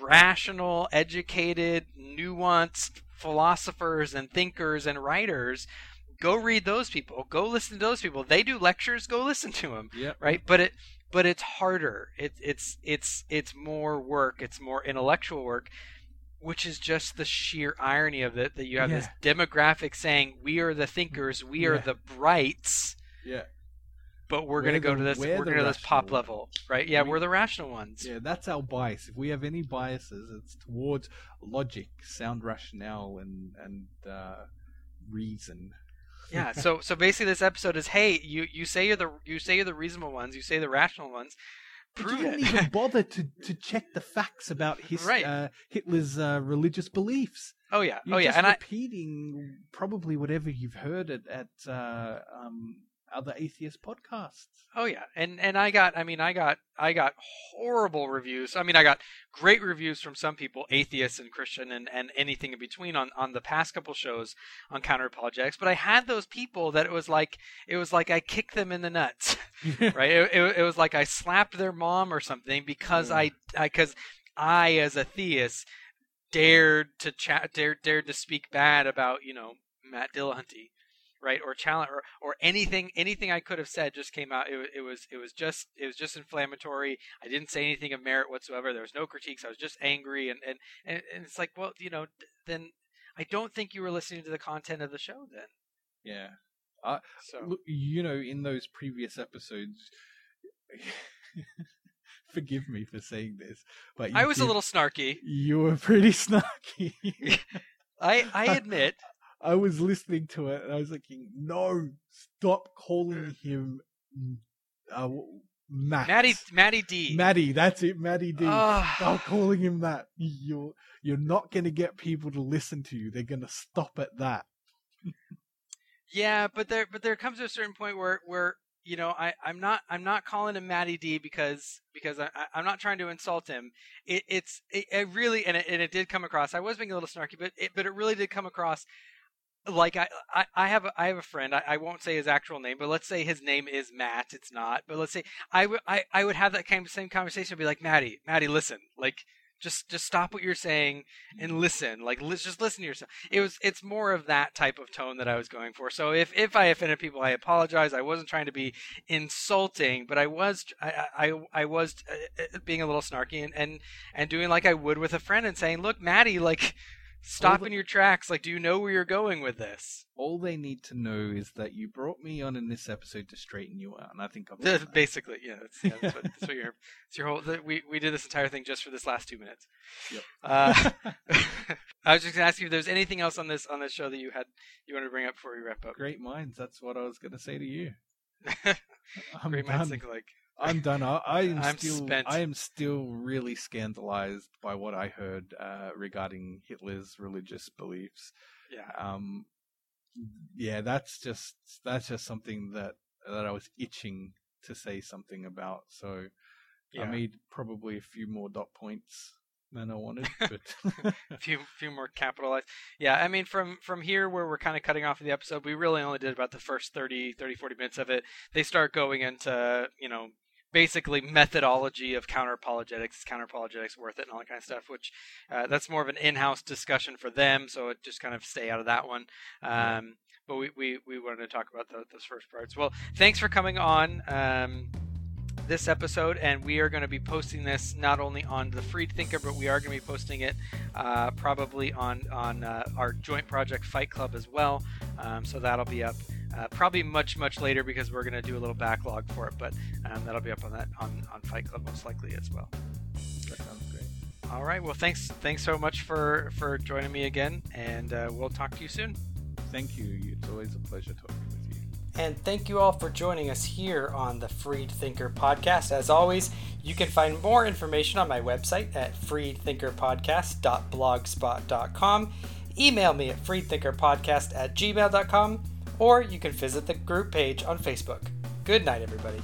rational, educated, nuanced philosophers and thinkers and writers. Go read those people. Go listen to those people. They do lectures. Go listen to them. Yep. Right. But it, but it's harder. It, it's, it's, it's more work. It's more intellectual work, which is just the sheer irony of it, that you have yeah. this demographic saying, we are the thinkers. We yeah. are the brights. Yeah. But we're, we're going to go to this. We're, we're going to this pop one. level, right? Yeah, I mean, we're the rational ones. Yeah, that's our bias. If we have any biases, it's towards logic, sound rationale, and and uh, reason. Yeah. So so basically, this episode is: hey, you, you say you're the you say you're the reasonable ones, you say the rational ones. But you didn't even bother to, to check the facts about his right. uh, Hitler's uh, religious beliefs. Oh yeah. You're oh yeah. Just and repeating I... probably whatever you've heard at at. Uh, um, other atheist podcasts. Oh yeah. And and I got I mean I got I got horrible reviews. I mean I got great reviews from some people, atheists and Christian and, and anything in between on, on the past couple shows on Counterapologetics, but I had those people that it was like it was like I kicked them in the nuts. Right? It, it it was like I slapped their mom or something because yeah. I because I, I as a theist dared to chat dared dared to speak bad about, you know, Matt Dillahunty. Right, or challenge, or, or anything, anything I could have said just came out. It, it was, it was just, it was just inflammatory. I didn't say anything of merit whatsoever. There was no critiques. I was just angry, and and, and it's like, well, you know, then I don't think you were listening to the content of the show. Then, yeah, uh, so look, you know, in those previous episodes, forgive me for saying this, but you I was did, a little snarky. You were pretty snarky. I I admit. I was listening to it and I was thinking, no, stop calling him uh, Matt. Matty, Matty D. Matty, that's it, Matty D. Oh. Stop calling him that. You're, you're not going to get people to listen to you. They're going to stop at that. Yeah, but there but there comes to a certain point where, where you know, I, I'm not I'm not calling him Matty D because because I, I, I'm not trying to insult him. It, it's it, it really, and it, and it did come across, I was being a little snarky, but it, but it really did come across. Like I, I, I have a, I have a friend. I, I won't say his actual name, but let's say his name is Matt. It's not, but let's say I, w- I, I would have that kind of same conversation. I'd be like, Matty, Matty, listen, like just, just stop what you're saying and listen. Like, let's just listen to yourself. It was, it's more of that type of tone that I was going for. So if, if I offended people, I apologize. I wasn't trying to be insulting, but I was, I, I, I was being a little snarky and, and, and doing like I would with a friend and saying, look, Matty, like. Stop the, in your tracks. Like, do you know where you're going with this? All they need to know is that you brought me on in this episode to straighten you out, and I think I'm the, basically, yeah. That's, yeah, that's, what, that's what you're. It's your whole. The, we we did this entire thing just for this last two minutes. Yep. Uh, I was just gonna ask you if there's anything else on this on this show that you had you wanted to bring up before we wrap up. Great minds. That's what I was gonna say to you. I'm Great done. minds think alike. I'm done. I, I am I'm still. Spent. I am still really scandalized by what I heard uh, regarding Hitler's religious beliefs. Yeah. Um. Yeah, that's just that's just something that that I was itching to say something about. So yeah. I made probably a few more dot points than I wanted, but a few few more capitalized. Yeah, I mean, from from here where we're kind of cutting off of the episode, we really only did about the first thirty, forty minutes of it. They start going into, you know, basically methodology of counter-apologetics, is counter-apologetics worth it, and all that kind of stuff, which uh, that's more of an in-house discussion for them, so it just kind of stay out of that one. Um, but we, we, we wanted to talk about the, those first parts. Well, thanks for coming on um, this episode, and we are going to be posting this not only on the Freed Thinker, but we are going to be posting it uh, probably on, on uh, our joint project Fight Club as well, um, so that'll be up. Uh, probably much, much later because we're going to do a little backlog for it, but um, that'll be up on that on, on Fight Club most likely as well. That sounds great. All right. Well, thanks thanks so much for, for joining me again, and uh, we'll talk to you soon. Thank you. It's always a pleasure talking with you. And thank you all for joining us here on the Freed Thinker Podcast. As always, you can find more information on my website at freed thinker podcast dot blogspot dot com. Email me at freed thinker podcast at gmail dot com. Or you can visit the group page on Facebook. Good night, everybody.